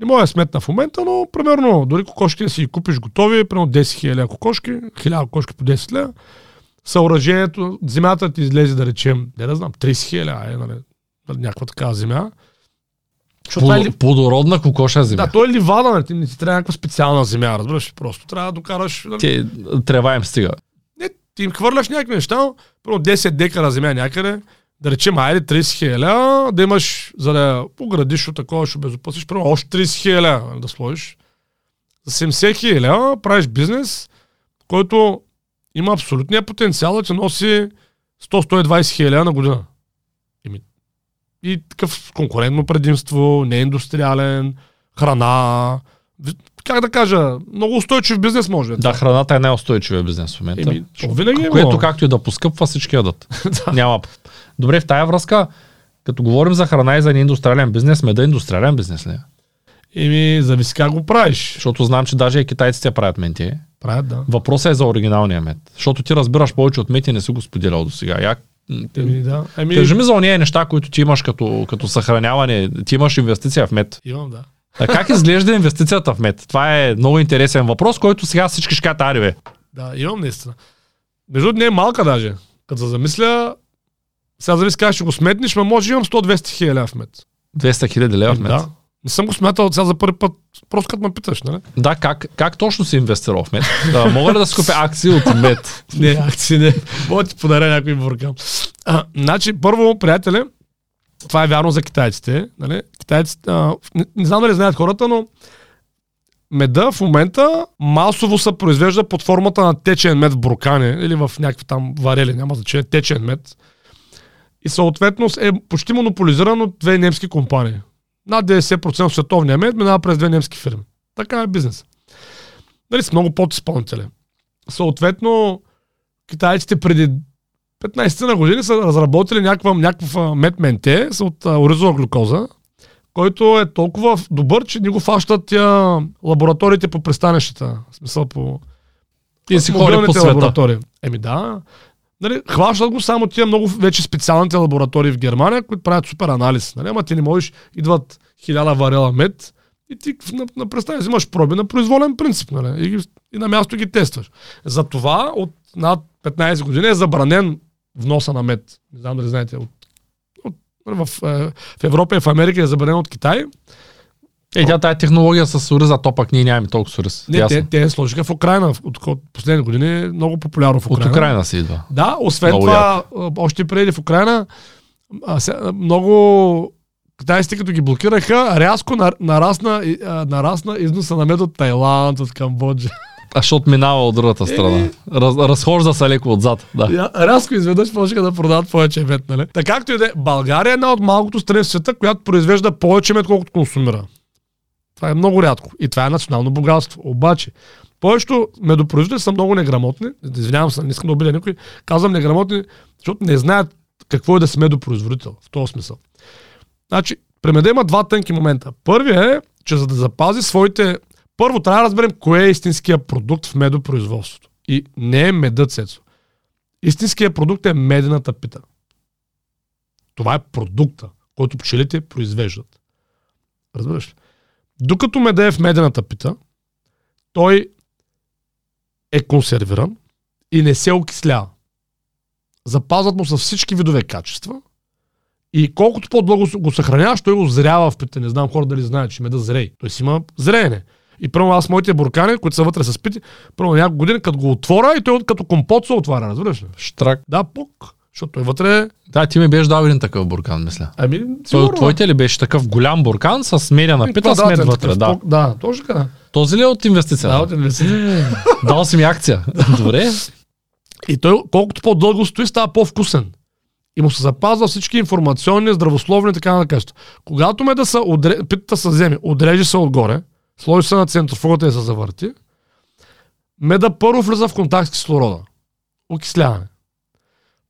Не мога да сметна в момента, но примерно дори кокошки да си купиш готови, примерно 10 000 кокошки, 1000 кокошки по 10 лева, съоръжението, земята ти излезе, да речем, да знам, 30 000, нали, някаква такава земя. Плодородна кокоша земя. Да, то е ливада, нали, ти не ти трябва някаква специална земя, разбираш, просто трябва да докараш... Нали... Ти трева им стига. Не, ти им хвърляш някакви неща, но примерно 10 декара земя някъде, да речем, айде 30 000, да имаш, за да оградиш от такова, ще безопасиш, примерно още 30 000 да сложиш. За 70 000 правиш бизнес, който има абсолютния потенциал да ти носи 100-120 000 на година. И такъв конкурентно предимство, неиндустриален, храна, как да кажа, много устойчив бизнес може. Да, храната е най-устойчивия бизнес в момента. Което както и да поскъпва, всички ядат. Няма. Добре, в тая връзка, като говорим за храна и за неиндустриален бизнес, меда индустриален бизнес ли? Зависи как го правиш. Защото знам, че даже и китайците правят менти. Правят, да. Въпросът е за оригиналния мед. Защото ти разбираш повече от мед и не си го споделял до сега. Кажи ми за ония неща, които ти имаш като съхраняване. Ти имаш инвестиция в мед. Имам, да. А как изглежда инвестицията в мед? Това е много интересен въпрос, който сега всички шкат ариве. Да, имам наистина. Между не е малка даже. Като се замисля, сега зависи как ще го сметнеш, но може имам 100-200 000 в мед. 200 000 лева в мед? Да. Не съм го смятал сега за първи път, просто като ме питаш, нали? Да, как точно си инвестирал в мед? Мога ли да си купя акции от мед? Не, акции не. Мога да ти подаря някой буркан. Значи, първо, приятели, това е вярно за китайците. Нали? Китайците не знам дали знаят хората, но меда в момента масово се произвежда под формата на течен мед в буркане или в някакви там варели, няма значение, течен мед. И съответно е почти монополизиран от две немски компании. Над 90% от световния мед минава през две немски фирми. Така е бизнес. Нали, с много подизпълнители. Съответно, китайците преди 15 на години са разработили някаква мед-менте от оризова глюкоза, който е толкова добър, че ни го фащат тя лабораториите по пристанищата. В смисъл по... И си ходи по света. Да. Нали, хващат го само тия много вече специалните лаборатории в Германия, които правят супер анализ. Нали? Ама ти не можеш, идват 1000 варела мед и ти на представя взимаш проби на произволен принцип. Нали? И на място ги тестваш. Затова от над 15 години е забранен вноса на мед. Не знам дали знаете. В Европа и в Америка е забранен от Китай. Тая технология с ориза, то пък ние нямаме толкова с ориз. Не, те сложиха в Украйна. От последните години е много популярно в Украйна. От Украйна се идва. Да, освен много това, още преди в Украйна, много китайците, като ги блокираха, рязко нарасна износа на мед от Тайланд, от Камбоджа. А защото минава от другата страна. Разхожда се леко отзад. Да. Рязко изведнъж можеха да продават повече мед, нали? Така както и да е, България е една от малкото страни в света, която произвежда повече мед, колкото консумира. Това е много рядко. И това е национално богатство. Обаче, повечето медопроизводители са много неграмотни. Извинявам се, не искам да обидя никой. Казвам неграмотни, защото не знаят какво е да си медопроизводител. В този смисъл. Значи, при меда има два тънки момента. Първият е, че за да запази своите Първо трябва да разберем кое е истинския продукт в медопроизводството. И не е медът, Цецо. Истинският продукт е медената пита. Това е продукта, който пчелите произвеждат. Разбираш ли? Докато меда е в медената пита, той е консервиран и не се окислява. Запазват му с всички видове качества и колкото по-дълго го съхраняваш, той го зрява в пита. Не знам хора дали знаят, че меда зрее. Той си има зреене. И първо аз моите буркани, които са вътре с пити, първо няколко години, като го отворя и той като компот се отваря, разбираш ли? Штрак. Да, пук. Защото той вътре... Да, ти ми беше дал един такъв буркан, мисля. Ами, сигурно. Твоите ли беше такъв голям буркан с медяна пита, с мед вътре? Да, да, точно така. Този ли е от инвестиция? Да, от инвестиция. Дал си ми акция. Добре. И той, колкото по-дълго стои, става по-вкусен. И му се запазва всички информационни, здравословни и така нататък. Когато меда са питата са вземи, отрежи се отгоре, сложи се на центрофугата и се завърти, меда първо влиза в контакт с кислорода. Окисляване.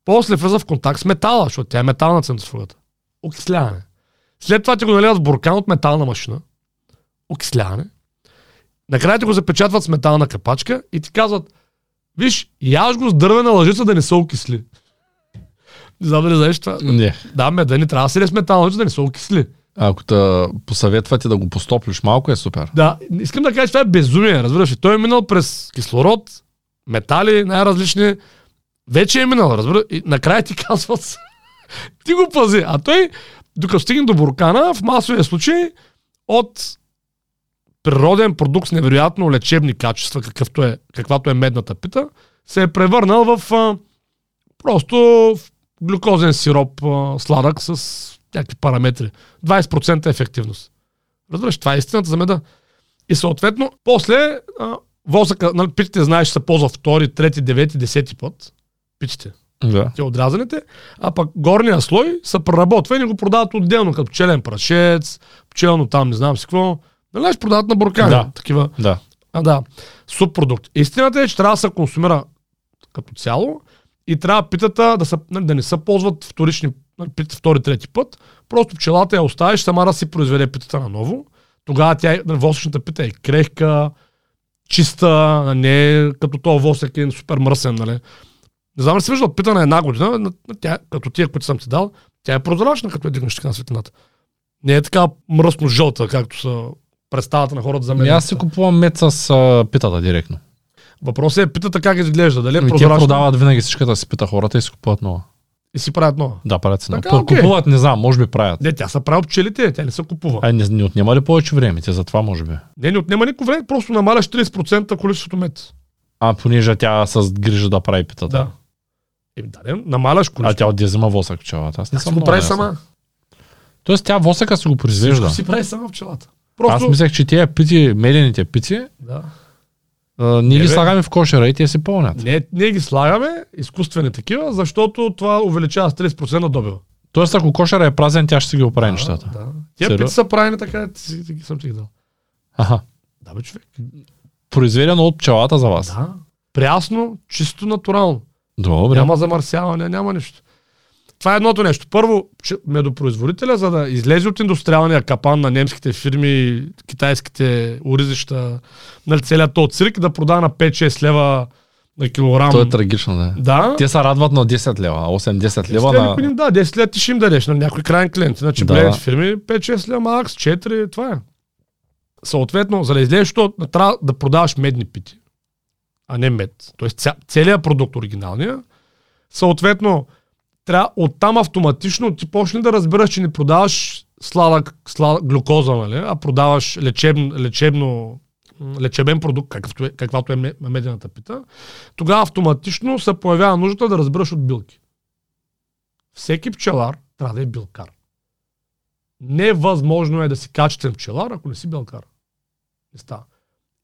После влиза в контакт с метала, защото тя е метална центрофугата. Окисляване. След това ти го наливат в буркан от метална машина. Окисляване. Накрая ти го запечатват с метална капачка и ти казват: виж, яж го с дървена лъжица да не се окисли. Не знам да не знаеш това. Не. Да, меда не трябва да си с метална лъжица да не се окисли. Ако те посъветвате да го постоплиш малко, е супер. Да, искам да кажа, че това е безумие, разбираш ли. Той е минал през кислород, метали, най-различни. Вече е минал, разбираш. И накрая ти казват, ти го пази. А той, докато стигне до буркана, в масовия случай, от природен продукт с невероятно лечебни качества, каквато е медната пита, се е превърнал в просто в глюкозен сироп, сладък с някакви параметри. 20% ефективност. Разбираш, това е истината за меда. И съответно, после восъка, нали, питите, знаеш, се ползва втори, трети, девети, десети път. Питите. Да. Те отрязаните. А пък горния слой се преработва и ни го продават отделно, като пчелен прашец, пчелно там, не знам си какво. Нали, ще продават на буркани. Да. Такива. Да. Да. Субпродукт. Истината е, че трябва да се консумира като цяло и трябва питата да не се ползват вторични пита втори, трети път, просто пчелата я оставиш, сама да си произведе питата наново. Тогава тя, восъчната пита е крехка, чиста, а не като този восък е супер мръсен, нали? Не знам ли си виждал пита на една година, тя, като тия, които съм ти дал, тя е прозрачна, като я дигнеш така на светлината. Не е така мръсно-жълта, както са представата на хората за мен. Аз си купувам мед с питата директно. Въпросът е питата как изглежда, дали е прозрачна. Те продават винаги всичката си пита хората и си купуват нова. И си правят нова. Да, правят се. Купуват, не знам, може би правят. Не, тя са прави пчелите, тя не се купува. А не отнема ли повече време? Те затова може би. Не отнема никакво време, просто намаляш 30% количеството мед. А понеже тя с грижа да прави питата. Да. Да, намаляш количеството. А тя отзема восък пчелата. Аз не съм го прави сама. Тоест тя восъка си го произвежда. Тя си прави сама пчелата. Просто... Аз мислех, че тия пити, медените пити, да. Ние ги слагаме в кошера и те се пълнят. Ние ги слагаме, изкуствени такива, защото това увеличава с 30% добива. Тоест, ако кошера е празен, тя ще си ги оправи нещата. Да. Тя пити са правени така, ти съм ти ги дал. Аха. Да, бе, човек. Произведено от пчелата за вас. Да. Прясно, чисто натурално. Добре. Няма замърсяване, няма нищо. Това е едното нещо. Първо, медопроизводителя, за да излезе от индустриалния капан на немските фирми, китайските оризища, нали, целият този цирк, да продава на 5-6 лева на килограм. То е трагично, да. Да. Те се радват на 10 лева, 8-10 лева на... Да, 10 лева ти ще им дадеш на някой крайен клиент. Иначе да. Бледните фирми 5-6 лева, макс, 4, това е. Съответно, за да излезеш, трябва да продаваш медни пити, а не мед. Тоест целият продукт, оригиналния. Съответно, трябва оттам автоматично ти почне да разбираш, че не продаваш сладък глюкоза, нали? А продаваш лечебен продукт, каквато е медената пита. Тогава автоматично се появява нуждата да разбираш от билки. Всеки пчелар трябва да е билкар. Невъзможно е да си качествен пчелар, ако не си билкар. Не става.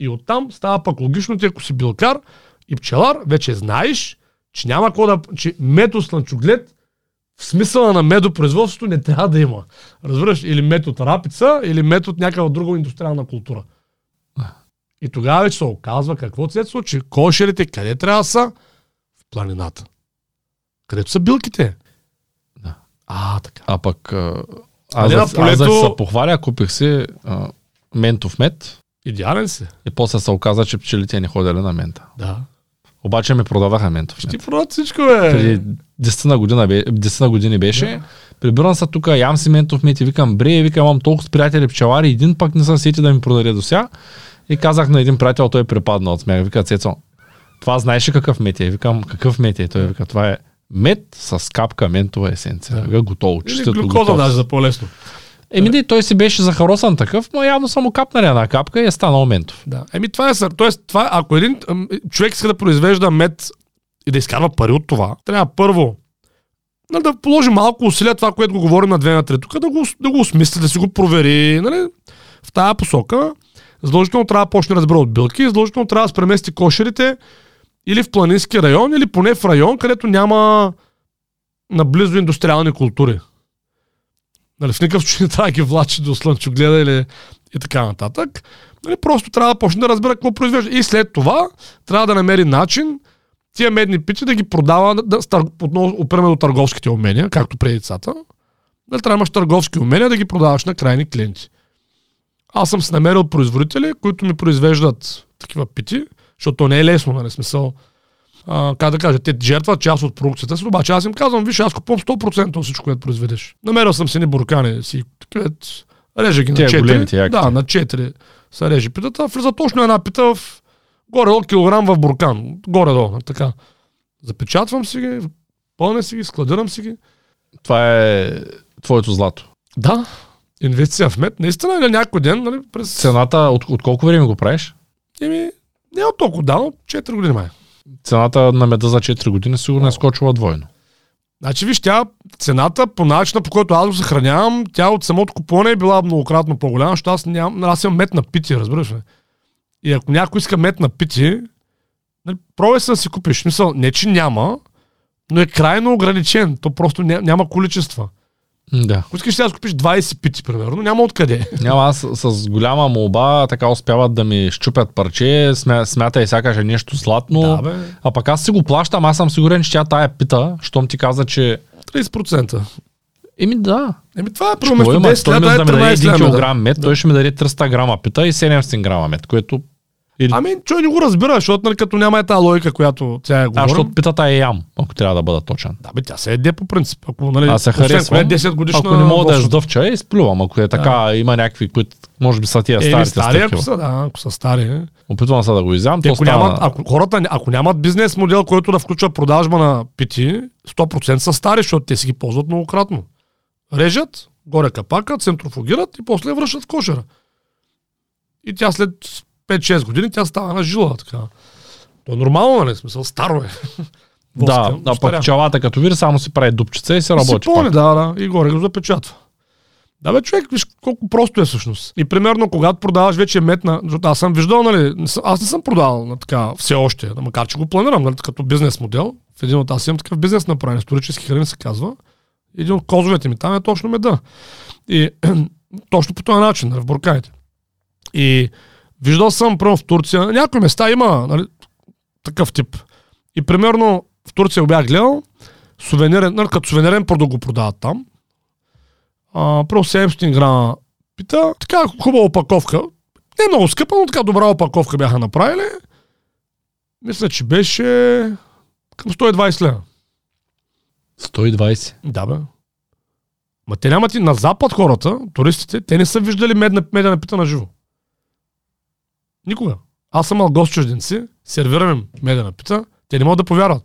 И оттам става пак логично, ти ако си билкар и пчелар, вече знаеш, че няма че мед от слънчоглед в смисъла на медопроизводството не трябва да има. Разбираш, или мед от рапица, или мед от някаква друга индустриална култура. И тогава вече се оказва какво се случи. Кошерите къде трябва да са? В планината. Където са билките? Да. Така. А пък аз за да се похваля, купих си ментов мед Идеален си. И после се оказа, че пчелите не ходили на мента. Да. Обаче ме продадаха мента. Ще ти продават всичко, бе! Преди 10 години беше. Да. Прибирам се тук, ям си ментов мед и викам, бре, викам, имам толкова с приятели пчелари, един пак не съм сети да ми продаде досега. И казах на един приятел, той е препаднал от смях. Вика, Цецо, това знаеш ли какъв мед е? Викам, какъв мед е? Той вика, това е мед с капка ментова есенция. Да. Готово, чистото, готово. Или глюкоза даже за по-лесно. Еми, да. Той си беше захаросан такъв, но явно само капнали една капка и е станал ментов. Да. Еми, това е, тоест, това, ако един човек иска да произвежда мед и да изкарва пари от това, трябва първо да положи малко усилия това, което го говорим на 2-3 тук, да го осмисли, да си го провери. Нали? В тази посока задължително трябва да почне да разбере от билки, задължително трябва да се премести кошерите или в планински район, или поне в район, където няма наблизо индустриални култури. Нали, в никакъв случай не трябва да ги влачи до слънчогледа или и така нататък. Нали, просто трябва да почне да разбира какво произвежда. И след това трябва да намери начин тия медни пици да ги продава отново опреме до търговските умения, както преди децата. Нали, трябва да имаш търговски умения да ги продаваш на крайни клиенти. Аз съм се намерил производители, които ми произвеждат такива пити, защото не е лесно, нали, смисъл. Как да кажа, те жертват част от продукцията си, обаче аз им казвам, виж, аз купувам 100% от всичко, което произведеш. Намерил съм си ни буркани, си режа ги на 4. Да, на 4 са режи питата. Влиза точно една пита в горе-долу килограм в буркан. Горе-долу, така. Запечатвам си ги, пълня си ги, складирам си ги. Това е твоето злато. Да, инвестиция в мед. Наистина или някой ден, нали, през... Цената, от колко време го правиш? Еми, не от толкова давно, 4 години май. Цената на меда за 4 години сигурно е скочила двойно. Значи виж, тя цената по начина, по който аз го съхранявам, тя от самото купуване е била многократно по-голяма, защото аз имам мед на пити, разбираш ли? И ако някой иска мед на пити, пробвай се да си купиш. Смисъл, не че няма, но е крайно ограничен. То просто няма количества. Да. Ако искаш сега да купиш 20 пити, примерно, няма откъде. Няма, аз с голяма молба така успяват да ми щупят парче, смятай сякаш е нещо златно. Да, бе. А пък аз си го плащам, аз съм сигурен, че тя тая пита, щом ти каза, че... 30%. Еми да. Еми това е първо место 10 лева, да ми даде 1 килограм мед, да. Той ще ми даде 300 грама пита и 700 грама мед, което... Ами, човек не го разбира, защото нали, като няма е тази логика, която тя е говорим. А, защото питата е ям, ако трябва да бъда точен. Да, бе, тя се еде по принцип. Ако, нали, аз се харесвам, е 10 годишна, ако не мога да я сдъвча, изплювам. Ако е така, да. Има някакви, които може би са тия старите стъпки. Ако са, да, ако са стари. Опитвам се да го изям. Те, ако нямат бизнес модел, който да включва продажба на пити, 100% са стари, защото те си ги ползват многократно. Режат, горе капака, центрофугират и после връщат в кошера. И тя след 5-6 години тя става на жила. Така. То е нормално, нали? Смисъл, старо е. Да, а пък пчелата като вир само си прави дупчица и се работи. И си помни, да, и горе го запечатва. Да, бе, човек, виж колко просто е всъщност. И примерно, когато продаваш вече мед на... Аз съм виждал, нали? Аз не съм продавал на така все още, макар че го планирам, нали? Като бизнес модел. В един от аз имам такъв бизнес направен. Исторически храни се казва. Един от козовете ми там е точно меда. И точно по този начин, нали? В бурканите. И виждал съм, пръвно в Турция, някои места има, нали, такъв тип. И примерно в Турция го бях гледал, сувенирен, нали, като сувенирен продукт го продават там. Пръвно 700 грама пита, така хубава опаковка. Не много скъпа, но така добра опаковка бяха направили. Мисля, че беше към 120 лева. 120? Да, бе. Ма те нямат и на запад хората, туристите, те не са виждали медена пита на живо. Никога. Аз съм гост чужденци, сервирам им медена пита, те не могат да повярват.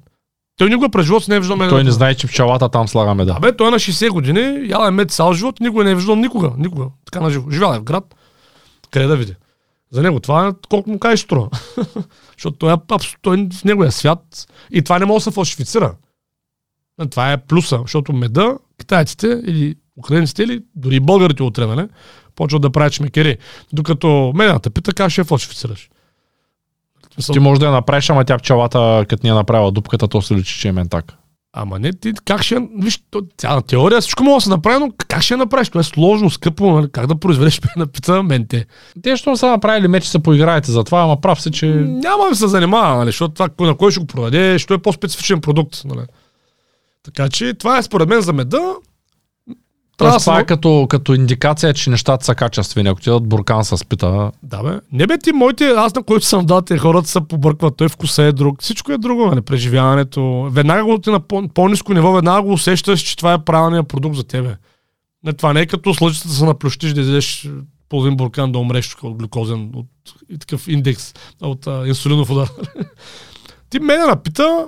Той никога през живота не е виждал медена. Той не знае, че пчелата там слага меда. Абе, той е на 60 години, яла мед цял живот, никога не е виждал никога. Така на живо. Живял е в град, къде да види. За него това е колко му кажеш струва. Защото той в неговия свят и това не може да се фалшифицира. Това е плюса, защото меда, китайците или украинците или дори българите отремали, почват да правиш мекери. Докато медената пита, как ще я фалшифицираш? Ти може да я направиш, ама тя пчелата, като ни е направила дупката, то се личи, че е ментак. Ама не, ти как ще... Виж, тя на теория всичко може да се направи, но как ще я направиш? Това е сложно, скъпо, нали? Как да произведеш медена пита, менте. Те, що са направили меч, се поиграете за това, ама прав си, че... Няма да се занимава, нали? Защото това, на кой ще го продаде, що е по-специфичен продукт, нали? Така че това е според мен за меда. Това е като индикация, че нещата са качествени. Ако ти дадат буркан с пита... Да, бе. Не бе ти, моите, аз на който съм дал, те хората се побъркват. Той вкуса е друг. Всичко е друго, не преживяването. Веднага го ти на по-ниско ниво, веднага го усещаш, че това е правилният продукт за тебе. Не, това не е като слъжицата да се наплющиш, да излезеш половин буркан да умреш от глюкозен, от такъв индекс, от инсулинов удар. Ти мене напита...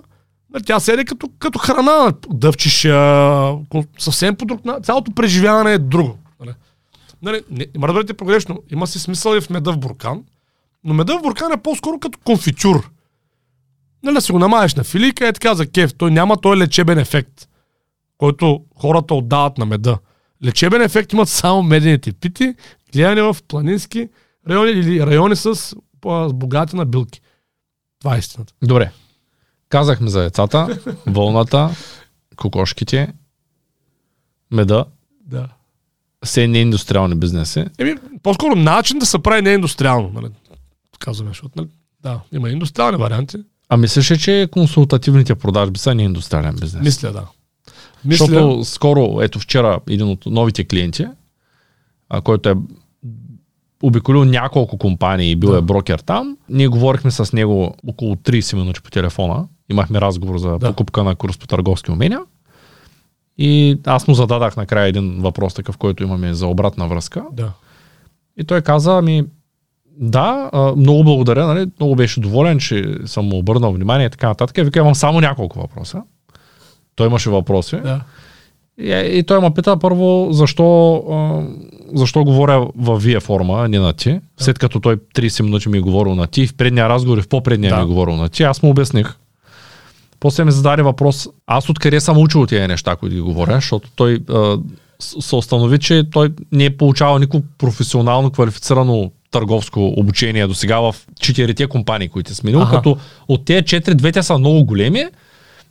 Тя седе като храна, дъвчиш, съвсем по друг начин. Цялото преживяване е друго. Нали, има да бъдете погрешно. Има си смисъл и в меда в буркан, но меда в буркан е по-скоро като конфитюр. Нали, да си го намаеш на филийка, е така за кеф. Той няма той лечебен ефект, който хората отдават на меда. Лечебен ефект имат само медените пити, гледани в планински райони или райони с богати на билки. Това е истината. Добре. Казахме за децата, вълната, кокошките, меда. Да. Все неиндустриални бизнеси. По-скоро начин да се прави неиндустриално. Нали? Казваме, защото, нали? Да, има индустриални варианти. А мислеше, че консултативните продажби са неиндустриален бизнес? Мисля, да. Защото скоро, ето вчера, един от новите клиенти, който е обиколил няколко компании и бил е брокер там. Ние говорихме с него около 30 минути по телефона. Имахме разговор за покупка на курс по търговски умения. И аз му зададах накрая един въпрос, такъв, който имаме за обратна връзка. Да. И той каза ми, да, много благодаря, нали? Много беше доволен, че съм му обърнал внимание и така нататък. И вика, имам само няколко въпроса. Той имаше въпроси. Да. И той ме пита първо, защо говоря във вие форма, а не на ти. След като той 30 минути ми е говорил на ти, в предния разговор и в по-предния ми е говорил на ти, аз му обясних. После ми зададе въпрос, аз откъде съм учил тия неща, които ги говоря, защото той се установи, че той не е получавал никакво професионално квалифицирано търговско обучение до сега в 4-те компании, които е сменил, като от тези 4, двете са много големи,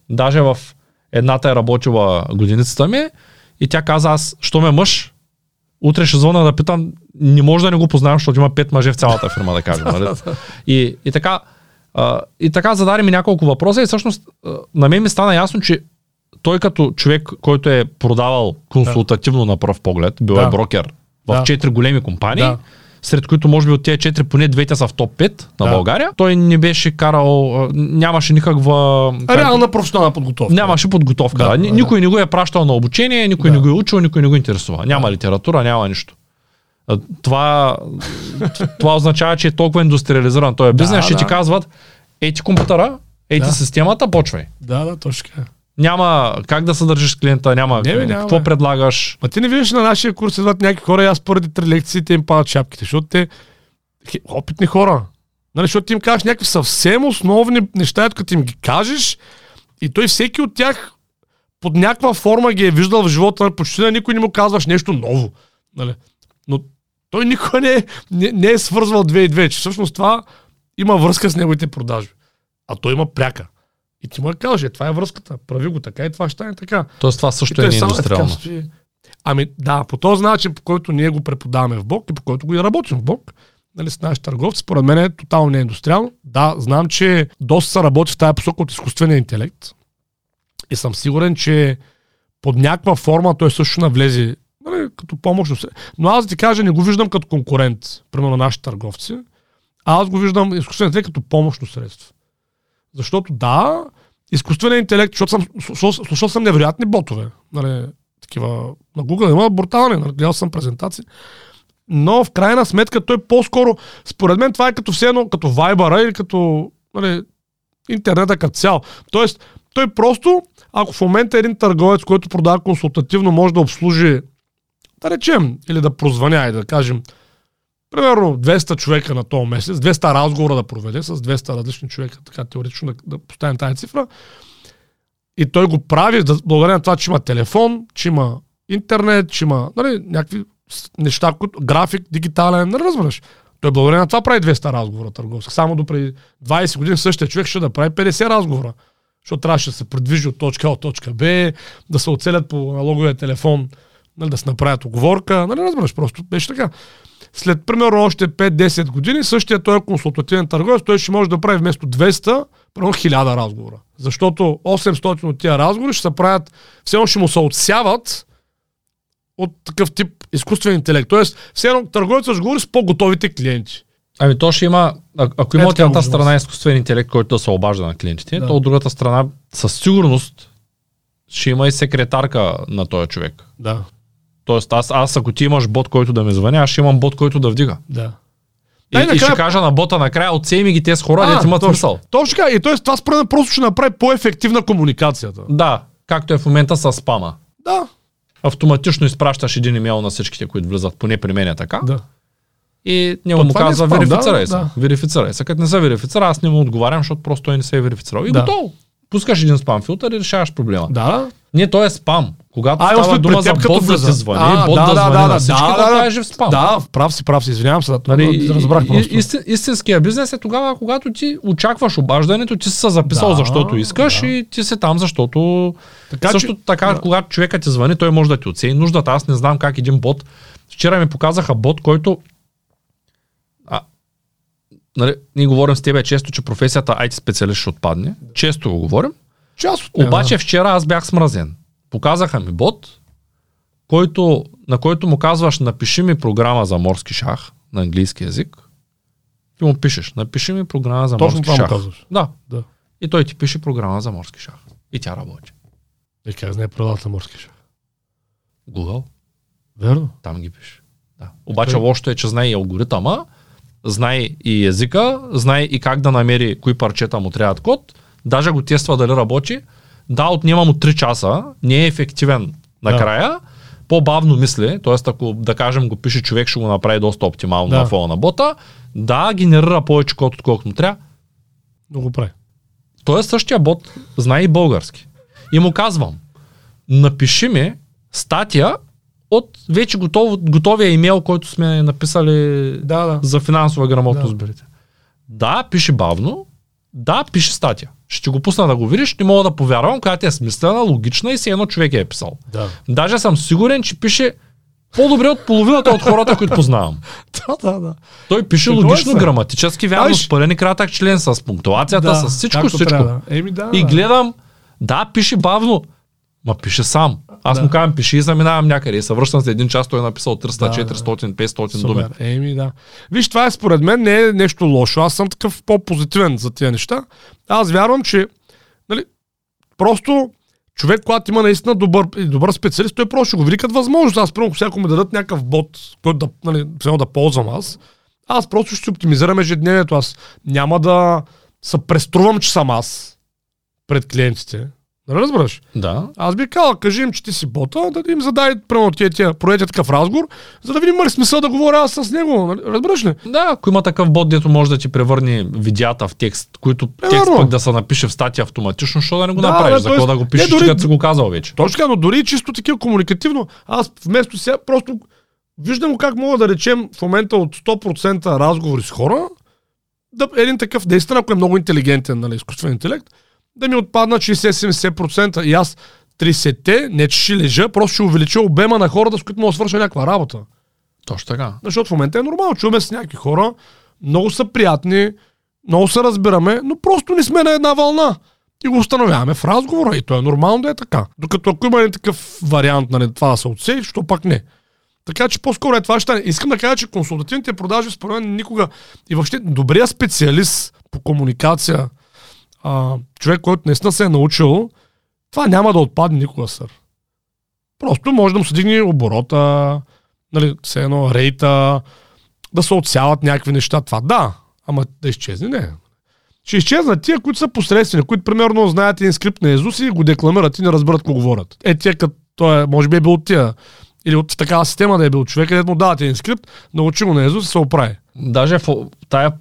даже в едната е работила годиницата ми и тя каза, аз, що ме мъж, утре ще звъна да питам, не може да не го познавам, защото има 5 мъже в цялата фирма, да кажем. И така зададе ми няколко въпроса и всъщност на мен ми стана ясно, че той като човек, който е продавал консултативно на пръв поглед, бил е брокер в 4 големи компании, сред които може би от тези 4 поне двете са в топ 5 на България. Той не беше карал, нямаше никаква... Реална професионална подготовка. Нямаше подготовка. Никой не го е пращал на обучение, никой не го е учил, никой не го интересува. Няма литература, няма нищо. Това означава, че е толкова индустриализиран. Той е бизнес, ще ти казват, ети компютъра, ети системата, почвай. Да, точно. Няма как да се държиш клиента, няма какво предлагаш. А ти не виждаш на нашия курс идват някакви хора и аз поради 3 лекциите им падат шапките, защото те опитни хора. Нали, защото ти им кажеш някакви съвсем основни неща, като им ги кажеш и той всеки от тях под някаква форма ги е виждал в живота, почти на никой не му казваш нещо ново. Нали? Но той никога не е свързвал 2 и 2, че всъщност това има връзка с неговите продажби. А той има пряка. И ти му кажеш, това е връзката, прави го така и това ще стане така. Тоест това също е неиндустриално. Ами да, по този начин, по който ние го преподаваме в БОК и по който го и работим в БОК, нали, с нашите търговци, според мен е тотално неиндустриално. Да, знам, че доста се работи в тази посока от изкуствения интелект и съм сигурен, че под някаква форма той също навлезе, нали, като помощно. Но аз да ти кажа, не го виждам като конкурент, примерно на нашите търговци, а аз го виждам изкуствения интелект като помощно средство. Защото да, изкуственият интелект, защото слушал съм невероятни ботове. Нали, такива на Google има брутални, гледал съм презентации. Но в крайна сметка той по-скоро, според мен това е като все едно, като Viber или като нали, интернета като цял. Тоест, той просто, ако в момента един търговец, който продава консултативно, може да обслужи, да речем, или да прозвъня и да кажем, примерно 200 човека на този месец, 200 разговора да проведе с 200 различни човека, така теоретично да поставим тази цифра. И той го прави благодарение на това, че има телефон, че има интернет, че има нали, някакви неща, които график, дигитален, не разбираш. Той благодарение на това прави 200 разговора търговски. Само до преди 20 години същия човек ще да прави 50 разговора. Защото трябваше да се придвижи от точка А от точка Б, да се оцелят по аналоговия телефон, нали, да се направят оговорка. Нали, разбираш, просто беше така. След, примерно, още 5-10 години, същия той консултативен търговец, той ще може да прави вместо 200, примерно 1000 разговора. Защото 800 от тия разговори ще се правят, все още му се отсяват от такъв тип изкуствен интелект. Тоест, все едно търговецът ще говори с по-готовите клиенти. Ами то ще има, ако има от едната страна изкуствен интелект, който се обажда на клиентите, да, то от другата страна със сигурност ще има и секретарка на този човек. Да. Тоест, аз ако ти имаш бот, който да ме звъня, аз ще имам бот, който да вдига. Да. И, накрая... и ще кажа на бота накрая, отсей ми ги тези хора, дето имат смисъл. Точно, и т.е. това според мен просто ще направи по-ефективна комуникацията. Да, както е в момента с спама. Да. Автоматично изпращаш един имейл на всичките, които влизат, поне при мен е така. Да. И няма му казва, верифицирай се. Верифицирай се. Като не се верифицира, аз не му отговарям, защото просто той не се е верифицирал. И да, готово. Пускаш един спам филтър и решаваш проблема. Да. Не, той е спам. Когато става дума за бот да се звъни, бот да звъни на всички, това е жив спам. Да, прав си, извинявам се. Нали, разбрах просто. Истинския бизнес е тогава, когато ти очакваш обаждането, ти си се записал, защото искаш и ти си там, защото... Също така, когато човекът ти звъни, той може да ти оцени нуждата. Аз не знам как един бот... Вчера ми показаха бот, който... Нали, ние говорим с тебе често, че професията IT специалист ще отпадне. Често го говорим. Обаче вчера аз бях смразен. Показаха ми бот, на който му казваш, напиши ми програма за морски шах на английски язик. Ти му пишеш, напиши ми програма за морски шах. Точно това му казваш. Да. И той ти пише програма за морски шах. И тя работи. И как знае продават на морски шах? Google. Верно. Там ги пише. Да. Обаче лошото е, че знае и алгоритъма, знае и езика, знае и как да намери кои парчета му трябват код, даже го тества дали работи. Да, отнема му 3 часа, не е ефективен накрая, да, по-бавно мисли, т.е. ако да кажем го пише човек, ще го направи доста оптимално, да, на фона на бота, да, генерира повече код, отколкото му трябва. Но го прави. Т.е. същия бот знае и български. И му казвам, напиши ми статия от вече готовия имейл, който сме написали за финансова грамотност. Да, пише бавно, да, пише статия. Ще ти го пусна да го видиш, не мога да повярвам, която е смислена, логична и си едно човек я е писал. Да. Даже съм сигурен, че пише по-добре от половината от хората, които познавам. Да. Той пише логично, граматически, вярно, спарен и кратък член, с пунктуацията, с всичко. И гледам, пише бавно, ма пише сам. Аз му казвам, пиши и заминавам някъде. И съвръщам за един час, той е написал 300, 400, 500 думи. Виж, това е според мен не е нещо лошо. Аз съм такъв по-позитивен за тия неща. Аз вярвам, че нали, просто човек, когато има наистина добър специалист, той просто ще го види като възможност. Аз примерно, ако ми дадат някакъв бот, който да ползвам аз просто ще оптимизирам ежедневието. Аз няма да се преструвам, че съм аз пред клиентите. Разбираш? Да. Аз би казал, кажи им, че ти си бота, да им задай прямо тия проекти такъв разговор, за да видим има ли смисъл да говоря аз с него. Разбираш ли? Да, ако има такъв бот, дето може да ти превърне видеята в текст, който текст пък да се напише в статия автоматично, що да не го направиш, за какво да го пишеш, като си го казал вече. Точно, но дори чисто такива комуникативно, аз вместо сега просто виждам как мога да речем в момента от 100% разговори с хора, да един такъв действително, ако е много интелигентен, нали, изкуствен интелект, да ми отпадна 60-70% и аз 30-те, не че ще лежа, просто ще увелича обема на хората, с които мога да свърша някаква работа. Точно така. Защото в момента е нормално, чуваме с някакви хора, много са приятни, много се разбираме, но просто не сме на една вълна. И го установяваме в разговора и то е нормално да е така. Докато ако има един такъв вариант, нали, това да се отсеи, що пак не. Така че по-скоро е това ще стане. Искам да кажа, че консултативните продажи според мен никога и въобще добрия специалист по комуникация, човек, който наистина се е научил, това няма да отпадне никога, сър. Просто може да му се дигне оборота, нали, все едно рейта, да се отсяват някакви неща. Това да, ама да изчезне, не. Ще изчезнат тия, които са посредствени, които примерно знаят един скрипт на Езус и го декламират и не разберат какво говорят. Е, тия като той може би е бил от тия. Или от такава система да е бил човек, където му дават един скрипт, научи го на Езус и се оправи. Даже тая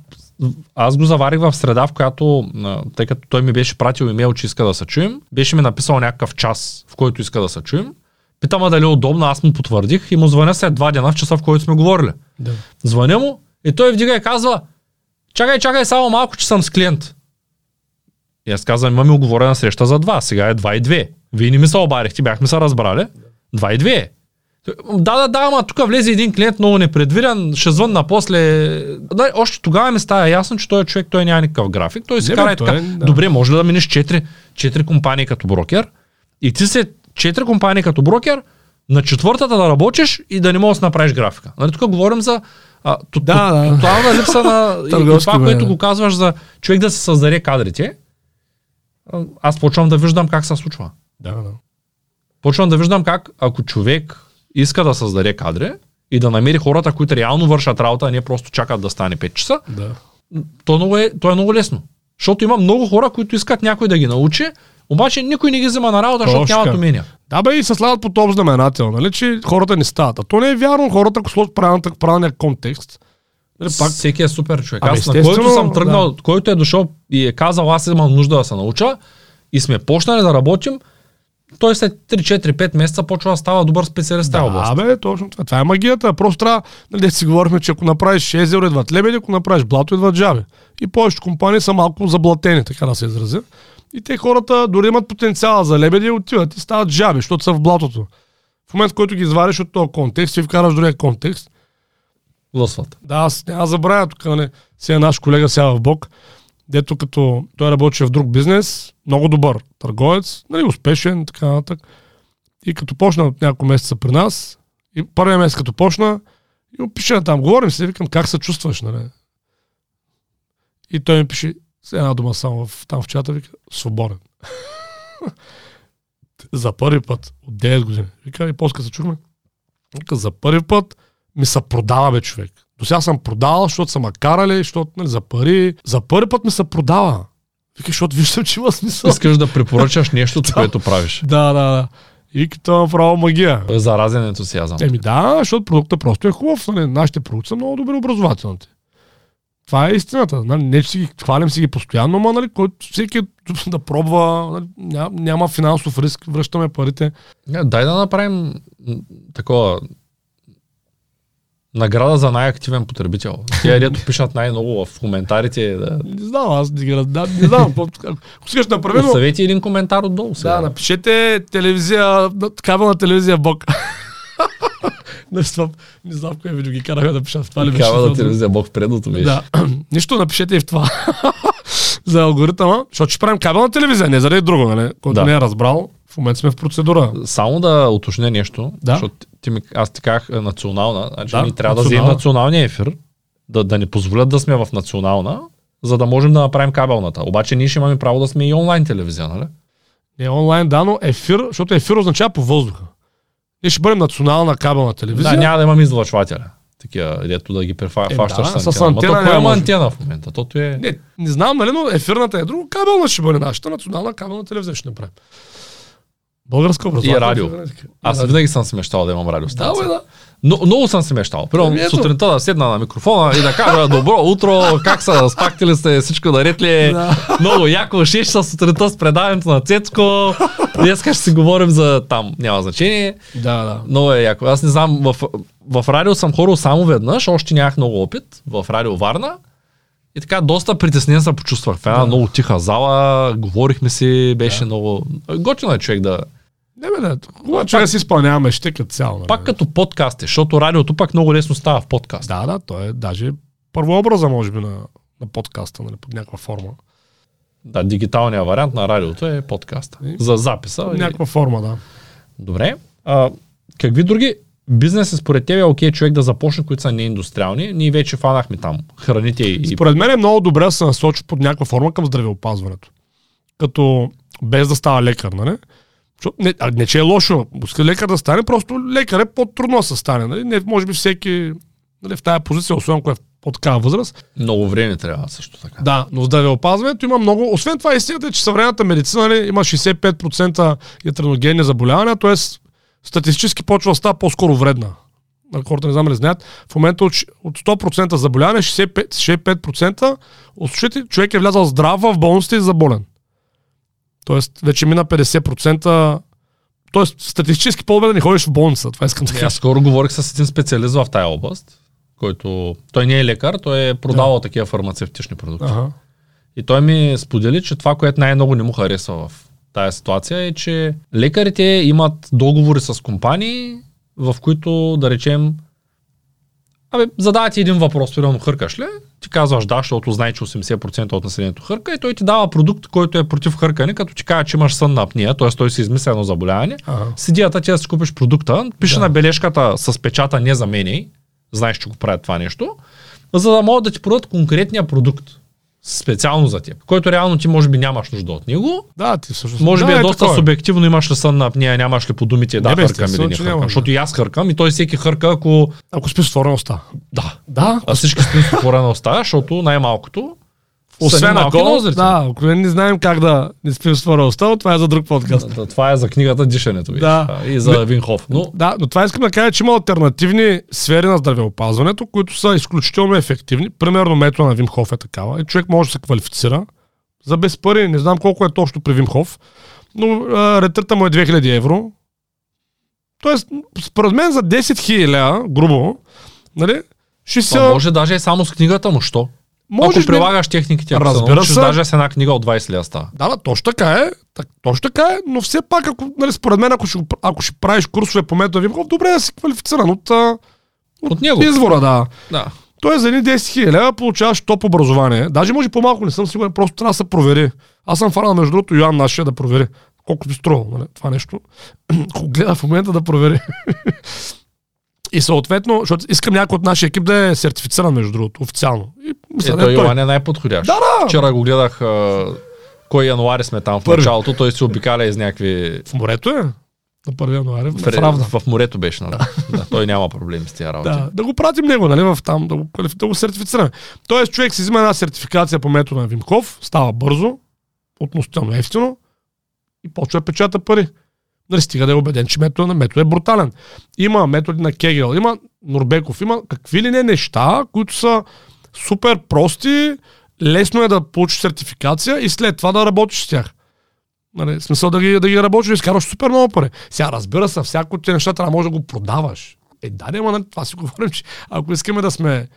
аз го заварих в среда, в която, тъй като той ми беше пратил имейл, че иска да се чуем, беше ми написал някакъв час, в който иска да се чуем. Питам дали е удобно, аз му потвърдих и му звъня след 2 дена в часа, в който сме говорили. Да. Звъня му и той вдига и казва, чакай само малко, че съм с клиент. И аз казвам, имаме уговорена среща за 2, сега е 2:02. Вие не ми се обадихте, бяхме се разбрали. 2:02. Да, ама тук влезе един клиент много непредвиден, ще звънна после. Да, още тогава ми става ясно, че този човек той няма никакъв график. Той си кара и така. Добре, може ли да минеш 4 компании като брокер? И ти си 4 компании като брокер, на четвъртата да работиш и да не можеш да направиш графика. Нали, тук говорим за тотална липса на това, което го казваш за човек да се създаде кадрите. Аз почвам да виждам как се случва. Да. Почвам да виждам как, ако човек иска да създаде кадри и да намери хората, които реално вършат работа, а не просто чакат да стане 5 часа, то е много лесно. Защото има много хора, които искат някой да ги научи, обаче никой не ги взема на работа, защото нямат умения. Да бе, и се слагат под общ знаменател, нали, че хората не стават. А то не е вярно, хората, ако сложат правилния контекст. Нали, пак... Всеки е супер човек. Аз на който съм тръгнал, който е дошъл и е казал, аз имам нужда да се науча и сме почнали да работим, той след 3-4-5 месеца почва да става добър специалист в тази област. Да, бе, точно това. Това е магията. Просто трябва, нали, си говорихме, че ако направиш езеро, едват лебеди, ако направиш блато, едват жаби. И повечето компании са малко заблатени, така да се изразя. И те хората дори имат потенциала за лебеди, отиват и стават жаби, защото са в блатото. В момент, в който ги извадиш от този контекст и вкараш другия контекст, лъсват. Да, аз няма забравя тук, нали, сега наш колега сяда в бок, дето като той работеше в друг бизнес, много добър търговец, нали, успешен, така нататък. И като почна от няколко месеца при нас, и първия месец като почна, и му пише там, говорим се, викам, как се чувстваш, нали? И той ми пише с една дума само там в чата, вика, свободен. За първи път, от 9 години. Вика, и после се чухме, вика, за първи път ми се продава, бе, човек. До сега съм продавал, защото са ма карали, защото, нали, за пари. За първи път ми се продава. Вика, защото виждам, че има смисъл. Искаш да препоръчаш нещото, което правиш. Да. И като направо магия. Той е заразен ентусиазъм. Еми да, защото продукта просто е хубав. Нали? Нашите продукти са много добри образователните. Това е истината. Нали? Не че си ги хвалим си ги постоянно, но, нали, който всеки да пробва, нали? Няма финансов риск, връщаме парите. Дай да направим такова. Награда за най-активен потребител. Тя, дето пишат най-много в коментарите. Да. Не знам, аз не знам. Ако искаш да направим... Оставете един коментар отдолу сега. Да, напишете телевизия, кабелна телевизия Бог. Не знам кое видео ги караме да пишат в това. Кабелна телевизия Бог в предното беше. Да. Нищо, напишете и в това. За алгоритъма, защото ще правим кабелна телевизия, не заради друго, нали? Който не е разбрал. В момента сме в процедура. Само да уточня нещо, защото аз ти казах национална, значи ни трябва да вземем националния ефир, да ни позволят да сме в национална, за да можем да направим кабелната. Обаче ние ще имаме право да сме и онлайн телевизия, нали? Не онлайн, да, но ефир, защото ефир означава по въздуха. Ние ще бъдем национална кабелна телевизия. Да, няма да имаме излъчвателя. Такива, дето да ги префащаш с антена. Кой има антена в момента? Не знам, нали, но ефирната е друго. Кабелна ще бъде нашата национална кабелна телевизия, ще направим. Българска образователна кибернетика. Аз винаги съм се мечтал да имам радиостанция. Да. Но, много съм се мечтал. Примерно сутринта да седна на микрофона и да кажа добро утро, как са, спахте ли сте, всичко наред ли? Много яко, 6 часа сутринта с предаването на Цецко. Днес ще си говорим за там, няма значение. Да. Много е яко. Аз не знам, в радио съм хорал само веднъж, още нямах много опит в радио Варна. И така, доста притеснен се почувствах. В една много тиха зала, говорихме си, беше много... Готино е човек да... Човек си изпълняваме щека цяло. Пак като подкасти, защото радиото пак много лесно става в подкаст. Да, то е даже първообраза, може би, на подкаста, нали, под някаква форма. Да, дигиталният вариант на радиото е подкаста. За записа. Под някаква форма, да. Добре. Какви други бизнеси според тебе е окей човек да започне, които са неиндустриални? Ние вече фанахме там храните и... Според мен е много добре да се насочи под някаква форма към здравеопазването. Като без да става лекар, нали? Не, че е лошо. Иска лекар да стане, просто лекар е по-трудно да се стане. Нали? Не, може би всеки, нали, в тая позиция, особено кое е по-такава възраст. Много време трябва също така. Да, но здравеопазването има много... Освен това истината е, че съвременната медицина, нали, има 65% ятраногенни заболявания, т.е. статистически почва да става по-скоро вредна. Хората не знам ли знаят. В момента от 100% заболяване, 65% от случаите човек е влязал здрав в болниците и заболен. Тоест, вече мина 50%. Тоест, статистически по-добре да не ходиш в болница. Това искам да кажа. Скоро говорих с един специалист в тая област, който... Той не е лекар, той е продавал такива фармацевтични продукти. Ага. И той ми сподели, че това, което най-много не му харесва в тая ситуация е, че лекарите имат договори с компании, в които, да речем, задавате един въпрос, примерно хъркаш ли? ти казваш да, защото знае, че 80% от населението хърка и той ти дава продукт, който е против хъркане, като ти казва, че имаш сънна апния, т.е. той си измисля едно заболяване. С идеята ти да си купиш продукта, пише на бележката с печата не заменяй, знаеш, че го правят това нещо, за да могат да ти продадат конкретния продукт. Специално за теб, който реално ти може би нямаш нужда от него. Да, ти всъщност. Може би е доста такова. Субективно, имаш ли сън апния, нямаш ли по думите да хъркам или не хъркам. Защото и аз хъркам и той всеки хърка, ако спи с отворена уста. Да. А всички спим с отворена уста, защото най-малкото. Освен ако, ако не знаем как да не спим с отворена уста, това е за друг подкаст. Това е за книгата Дишането ви. Да. И за Вим Хоф. Да, но това искам да кажа, че има алтернативни сфери на здравеопазването, които са изключително ефективни. Примерно метода на Вим Хоф е такава. И човек може да се квалифицира за без пари. Не знам колко е точно при Вим Хоф, но ретрата му е 2000 евро. Тоест, според мен за 10 000 грубо, нали, ще се... Може даже и само с книгата му, що? Можеш, ако прилагаш техниките, разбира се, даже с една книга от 20 лева става. Да, точно така е. Но все пак, ако, нали, според мен, ако ще правиш курсове по метода Вим Хоф, добре да си квалифициран от него. Извора, да. Той за едни 10 000 получаваш топ образование. Даже може по-малко, не съм сигурен, просто трябва да се провери. Аз съм фанал, между другото, Йоан нашия да провери. Колко би струвал, нали, това нещо. Ако гледа в момента да провери. И съответно, защото искам някой от нашия екип да е сертифициран, между другото, официално. Ето, Йоан е най-подходящ. Да. Вчера го гледах, кой януари сме там в началото, той се обикаля из някакви... В морето е? На 1 януари? В морето беше, нали? Да, той няма проблеми с тия работи. Да го пратим него, нали, в там, да го сертифицираме. Тоест, човек си взима една сертификация по метода на Вим Хоф, става бързо, относително ефтино и почва да печата пари. Нали, стига да е убеден, че метод е брутален. Има методи на Кегел, има Нурбеков, има какви ли не неща, които са супер прости, лесно е да получиш сертификация и след това да работиш с тях. Нали, смисъл да ги работиш и изкарваш супер много пари. Сега, разбира се, всяко от тези неща трябва да можеш да го продаваш. Нали, това си говорим, че ако искаме да сме,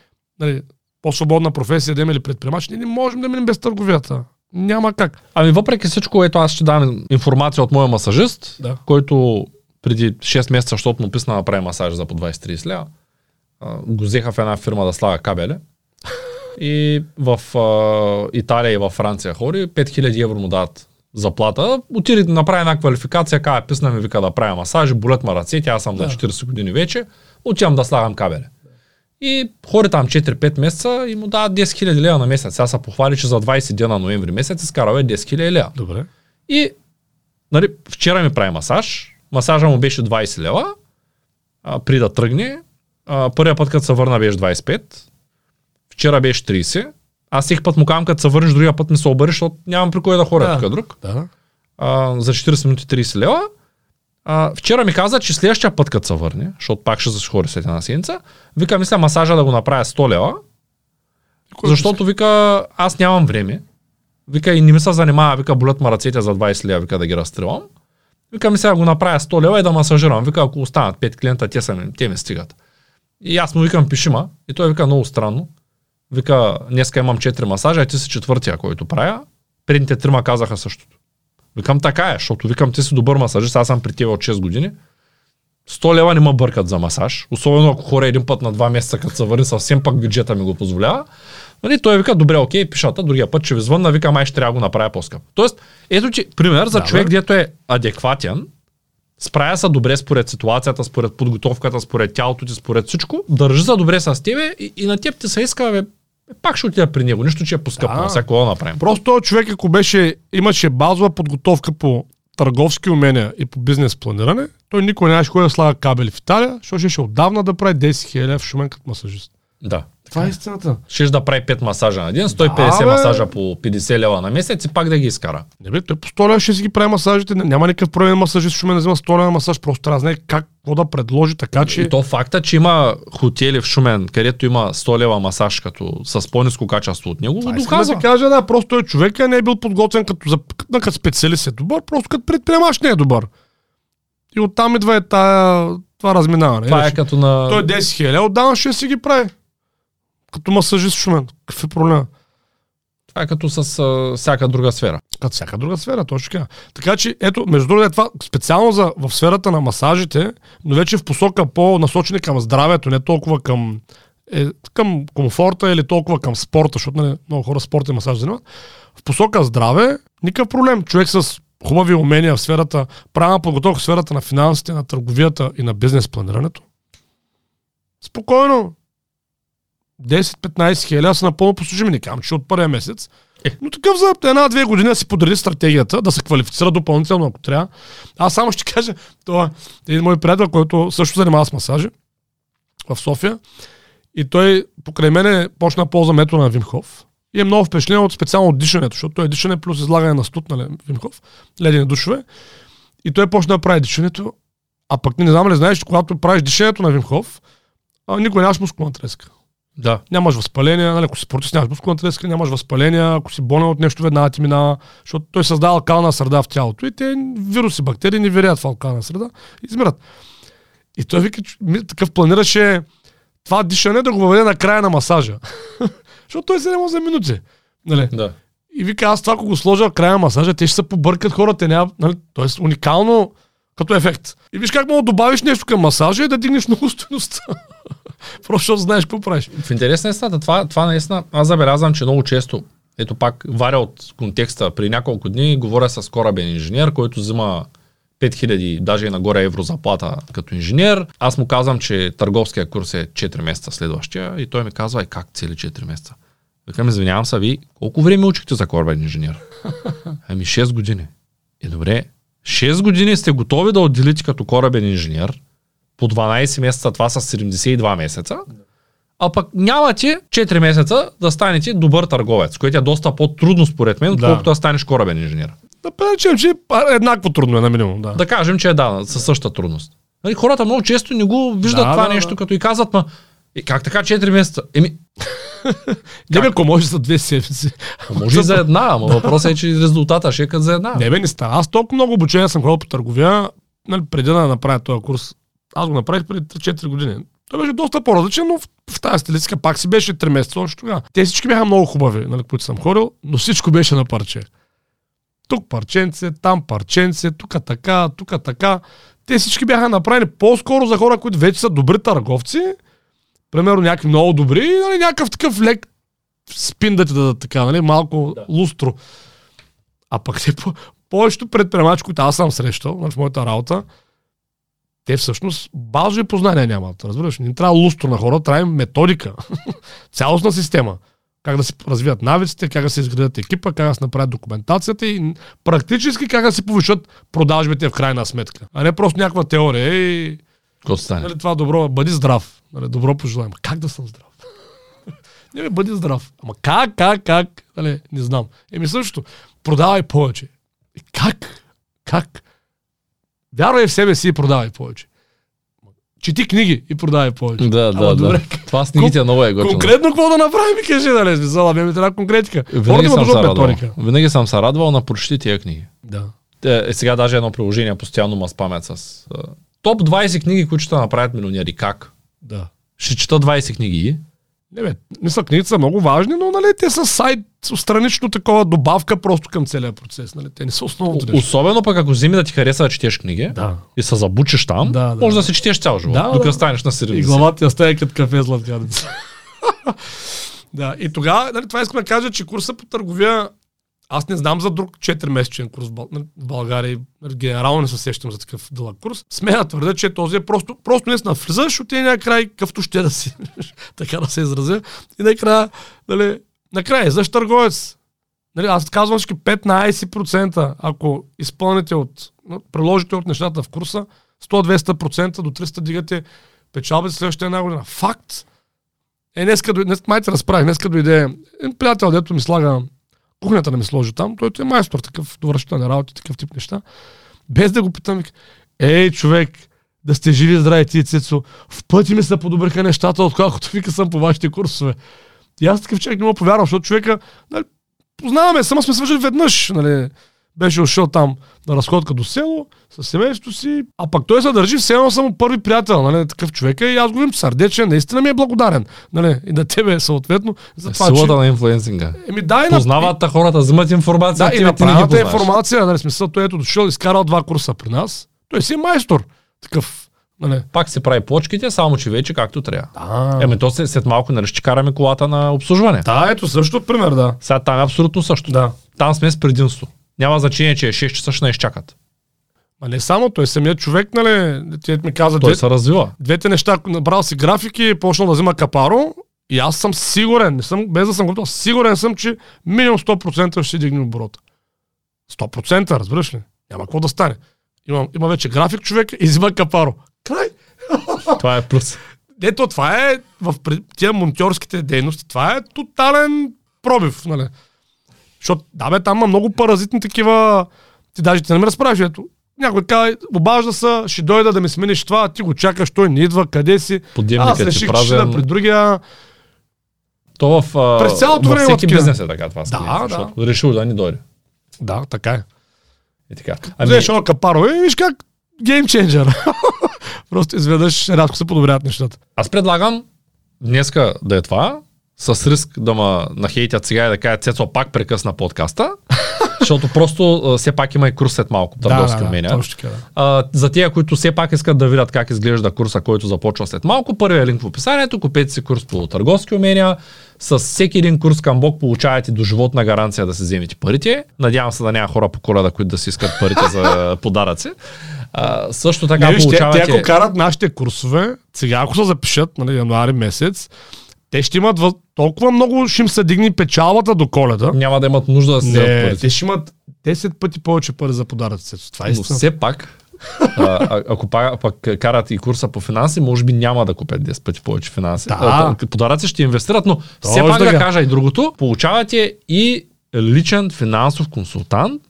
нали, по-свободна професия, да имаме предприемач, ние не можем да минем без търговията. Няма как. Ами въпреки всичко, ето аз ще дам информация от моя масажист, който преди 6 месеца, защото му писна да прави масаж за по 20-30 лева, го взеха в една фирма да слага кабели. И в Италия и във Франция хори, 5000 евро му дадат заплата. Отиде да направи една квалификация, каже, писна ми, вика да правя масаж, болят ма ръцете, аз съм на 40 години вече, отивам да слагам кабели. И хори там 4-5 месеца и му дават 10 000 лева на месец. Аз се похвали, че за 20 дена ноември месец изкарал 10 000 лева. Добре. И, нали, вчера ми прави масаж. Масажа му беше 20 лева. При да тръгне. Първия път, като се върна, беше 25. Вчера беше 30. Аз всеки път му казвам, като се върнеш, другия път ми се обърнеш, защото нямам при кой да хоря тук друг. Да. За 40 минути 30 лева. Вчера ми каза, че следващия път, като се върне, защото пак ще захори след една седмица, вика, мисля масажа да го направя 100 лева, защото, вика, аз нямам време, вика, и не ми се занимава, вика, болят ма ръцете за 20 лева, вика, да ги разстрелам, вика, мисля да го направя 100 лева и да масажирам, вика, ако останат 5 клиента, те ми стигат. И аз му викам, пиши ма, и той вика, много странно, вика, днеска имам 4 масажа, а ти си четвъртия, който правя, предните трима казаха същото. Викам, така е, защото викам, ти си добър масажист, аз съм при тебе от 6 години. 100 лева не ме бъркат за масаж, особено ако хора един път на 2 месеца, като се върни, съвсем пак бюджета ми го позволява. Нали, той вика, добре, окей, пишата, другия път ще ви звънна, вика, май ще трябва да го направя по-скъп. Тоест, ето ти пример за човек, дето е адекватен, справя се добре според ситуацията, според подготовката, според тялото ти, според всичко, държи се добре с тебе и на теб ти се иска, пак ще отида при него, нищо, че е поскъпно, всяко да направим. Просто човек, ако имаше базова подготовка по търговски умения и по бизнес планиране, той никой нямаше кой да слага кабели в Италия, защото ще отдавна да прави 10 000 в Шумен като масажист. Да. Това е истината. Ще да прави 5 масажа на ден, 150 масажа по 50 лева на месец и пак да ги изкара. Не бе, той по 100 лева ще си ги прави масажите, няма никакъв проблем масажист в Шумен да взема 100 лева масаж, просто трябва да знае какво да предложи, така че... И то факта, че има хотели в Шумен, където има 100 лева масаж като с по-ниско качество от него, го доказва. Да кажа, просто той човека не е бил подготвен като специалист е добър, просто като предприемач не е добър. И оттам идва това разминаване. Това е като на... Той 10 000 отдавна ще си ги прави. Като масажист в Шумен. Какъв е проблема? Това е като с всяка друга сфера. Като всяка друга сфера, точно така. Така че, ето, между другото, това специално в сферата на масажите, но вече в посока по-насочени към здравето, не толкова към е към комфорта или толкова към спорта, защото нали, много хора спорт и масаж занимават. В посока здраве, никакъв проблем. Човек с хубави умения в сферата, правилна подготовка в сферата на финансите, на търговията и на бизнес планирането. Спокойно. 10-15 хиляди са напълно послужими, не казвам, че от първия месец. Но такъв за една-две години си подреди стратегията, да се квалифицира допълнително, ако трябва. Аз само ще кажа, това е един мой приятел, който също занимава с масажи в София. И той покрай мене почна полза метода на Вим Хоф. И е много впечатлен от специално дишането, защото той е дишане плюс излагане на студ на Вим Хоф, ледени душове. И той почна да прави дишането. А пък не знам ли знаеш, че когато правиш дишането на Вим Хоф, никога нямаш мускулна треска. Да. Нямаш възпаления, нали, ако си спортист, нямаш мускулна треска, нямаш възпаления, ако си болен от нещо, веднага ти минава, защото той създава алкална среда в тялото. И те вируси, бактерии не вирят в алкална среда, измират. И той вика, такъв планираше това дишане да го въведе на края на масажа. Защото той се не може за минути. Нали? Да. И вика, аз това, ако го сложа в края на масажа, те ще се побъркат хората. Няма, нали? Тоест уникално като ефект. И виж как мога да добавиш нещо към масажа и да дигнеш много стойността. Просто знаеш какво правиш. В интересна е стата. Това наистина, аз забелязвам, че много често, ето пак варя от контекста, при няколко дни говоря с корабен инженер, който взима 5000, даже и нагоре евро заплата като инженер. Аз му казвам, че търговския курс е 4 месеца следващия и той ми казва, как цели 4 месеца? Викам, извинявам се, ви колко време учихте за корабен инженер? Ами 6 години. Е, добре, 6 години сте готови да отделите като корабен инженер, по 12 месеца, това са 72 месеца, а пък нямате 4 месеца да станете добър търговец, което е доста по-трудно според мен, отколкото да станеш корабен инженер. Да кажем, че е еднакво трудно е на минимум. Да, да кажем, че е със същата трудност. Нали, хората много често не го виждат това нещо, като и казват, ма как така 4 месеца? Еми... Дебе, ако може за 2 седмици. Може и за една, ама въпросът е, че резултата ще е като за една. Не бе, не става. Аз толкова много обучение съм ходил по търговия, нали, преди да направя този курс. Аз го направих преди 3-4 години. Той беше доста по-различен, но в тази стилистика пак си беше 3 месеца още тогава. Те всички бяха много хубави, нали, които съм ходил, но всичко беше на парче. Тук парченце, там парченце, тук така, тук така. Те всички бяха направени по-скоро за хора, които вече са добри търговци. Примерно някакви много добри и нали, някакъв такъв лек спин да ти дадат така, нали, малко лустро. А пък те повечето предприемачи, които аз съм срещал в моята работа, те всъщност базови познания нямат. Разбираш, не трябва лустро на хора, трябва им методика. Цялостна система. Как да се развият навиците, как да се изградят екипа, как да се направят документацията и практически как да се повишат продажбите в крайна сметка. А не просто някаква теория и... Какво стане? Нали, това добро, бъди здрав. Нали, добро пожелаем. Как да съм здрав? Не, бъди здрав. Ама как? Нали, не знам. Еми също, продавай повече. Как? Вярвай в себе си и продавай повече. Чети книги и продавай повече. Да. Това с книгите много е готино. Конкретно какво да направим, кажи, нали, смисъл, ми трябва конкретика. Винаги съм се радвал на прочети тия книги. Да. Сега даже едно приложение постоянно ма спамят с топ 20 книги, които ще направят милионери. Как? Да. Ще чета 20 книги. Не бе, мисля, книгите са много важни, но нали, те са сайт, странично такова добавка просто към целия процес. Нали? Те не са основното нещо. Особено пък ако вземи да ти хареса да четеш книги и се забучиш там, може да се четеш цял живот, докато станеш на 70. И главата ти остане като кафе златканица. Да, и тогава, нали, това искам да кажа, че курса по търговия, аз не знам за друг 4-месечен курс в България, генерално не се сещам за такъв дълъг курс. Смея да твърда, че този е просто не сна влизаш, отиде накрай къвто ще да си, така да се изразя. И накрая излъж търговец. Нали, аз казвам, че 15%, ако изпълните приложите от нещата в курса, 100-200% до 300% дигате печалбите следващата една година. Факт! Днеска дойде приятел, дето ми слага кухнята да ми сложи там, той е майстор, такъв довършител на работи, такъв тип неща. Без да го питам, ей, човек, да сте живи, здрави, ти, Цецо, в пъти ми се подобриха нещата, отколкото вика съм по вашите курсове. И аз такъв човек не мога повярвам, защото човека, нали, познаваме, само сме свържили веднъж, нали, беше ушел там на разходка до село, със семейството си, а пък той се държи все едно само първи приятел, нали, такъв човек и аз го имам сърдечен, наистина ми е благодарен, нали, и на тебе съответно. За това, силата на инфлуенсинга. Познават хората, взимат информация, да, и направената информация, нали, смисъл, той ето дошъл, изкарал 2 курса при нас, той си е майстор, такъв. Нали? Пак се прави плочките, само че вече както трябва. Еми то след малко нали ще караме колата на обслужване. Да, ето също пример, да. Сега там е абсолютно също. Да. Там сме с предимство. Няма значение, че е 6 часа ще не изчакат. А не само, той самият човек, нали, ти ми каза, той се развива. Двете неща, набрал си графики и почнал да взима капаро и аз съм сигурен, не съм, без да съм готов, сигурен съм, че минимум 100% ще дигне оборота. 100%, разбираш ли? Няма какво да стане. Има вече график човек и взима капаро. Край! Това е плюс. Ето, това е в тия монтьорските дейности, това е тотален пробив, нали? Защото, да бе, там има много паразитни такива, ти даже ти не ме разправиш, ето. Някой казва, обажда се, ще дойда да ми смениш това, ти го чакаш, той не идва, къде си. Подемникът аз реших, че ще да при другия. То през цялото време всеки бизнес е така това. Да, да. Защото решил да ни дойде. Да, така е. И така. Взеш едно капаро и виж как геймченджер. Просто изведнъж рязко се подобряват нещата. Аз предлагам днеска да е това, с риск да ме нахейтят сега и да кажат Цецо пак прекъсна подкаста. Защото просто все пак има и курс след малко. Търговски умения. Да. За тия, които все пак искат да видят как изглежда курса, който започва след малко, първият линк в описанието, купете си курс по търговски умения. С всеки един курс към Бог получавате доживотна гаранция да се вземете парите. Надявам се да няма хора по Коледа, които да си искат парите за подаръци. Също така не, получавате... Те ако карат нашите курсове, сега ако се запишат, нали, януари месец, те ще имат толкова много, ще им се дигни печалбата до Коледа. Няма да имат нужда да се вземат пари. Те ще имат 10 пъти повече пари за подаръци. Това е истина. Но все пак, ако пак карат и курса по финанси, може би няма да купят 10 пъти повече финанси. Да. Подаръци ще инвестират, но то все пак да кажа и другото. Получавате и личен финансов консултант.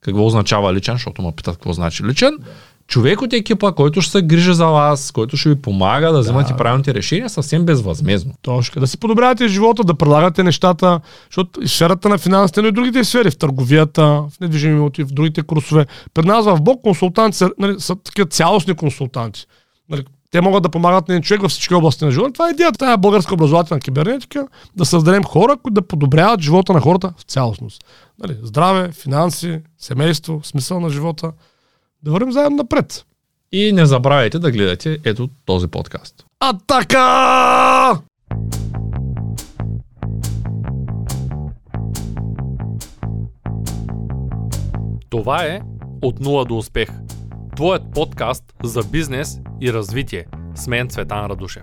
Какво означава личен, защото ме питат какво значи личен. Човек от екипа, който ще се грижи за вас, който ще ви помага да вземате правилните решения, съвсем безвъзмезно. Точно. Да си подобрявате живота, да предлагате нещата, защото сферата на финансите, но и другите сфери, в търговията, в недвижими имоти, в другите курсове. Пред нас в Бог консултанти са, нали, са такива цялостни консултанти. Нали, те могат да помагат на един човек във всички области на живота. Това е идеята, тая българска образователна кибернетика, да създадем хора, които да подобряват живота на хората в цялостност. Нали, здраве, финанси, семейство, смисъл на живота. Да вървим заедно напред. И не забравяйте да гледате ето този подкаст. Атака! Това е От нула до успех. Твоят подкаст за бизнес и развитие. С мен Цветан Радушев.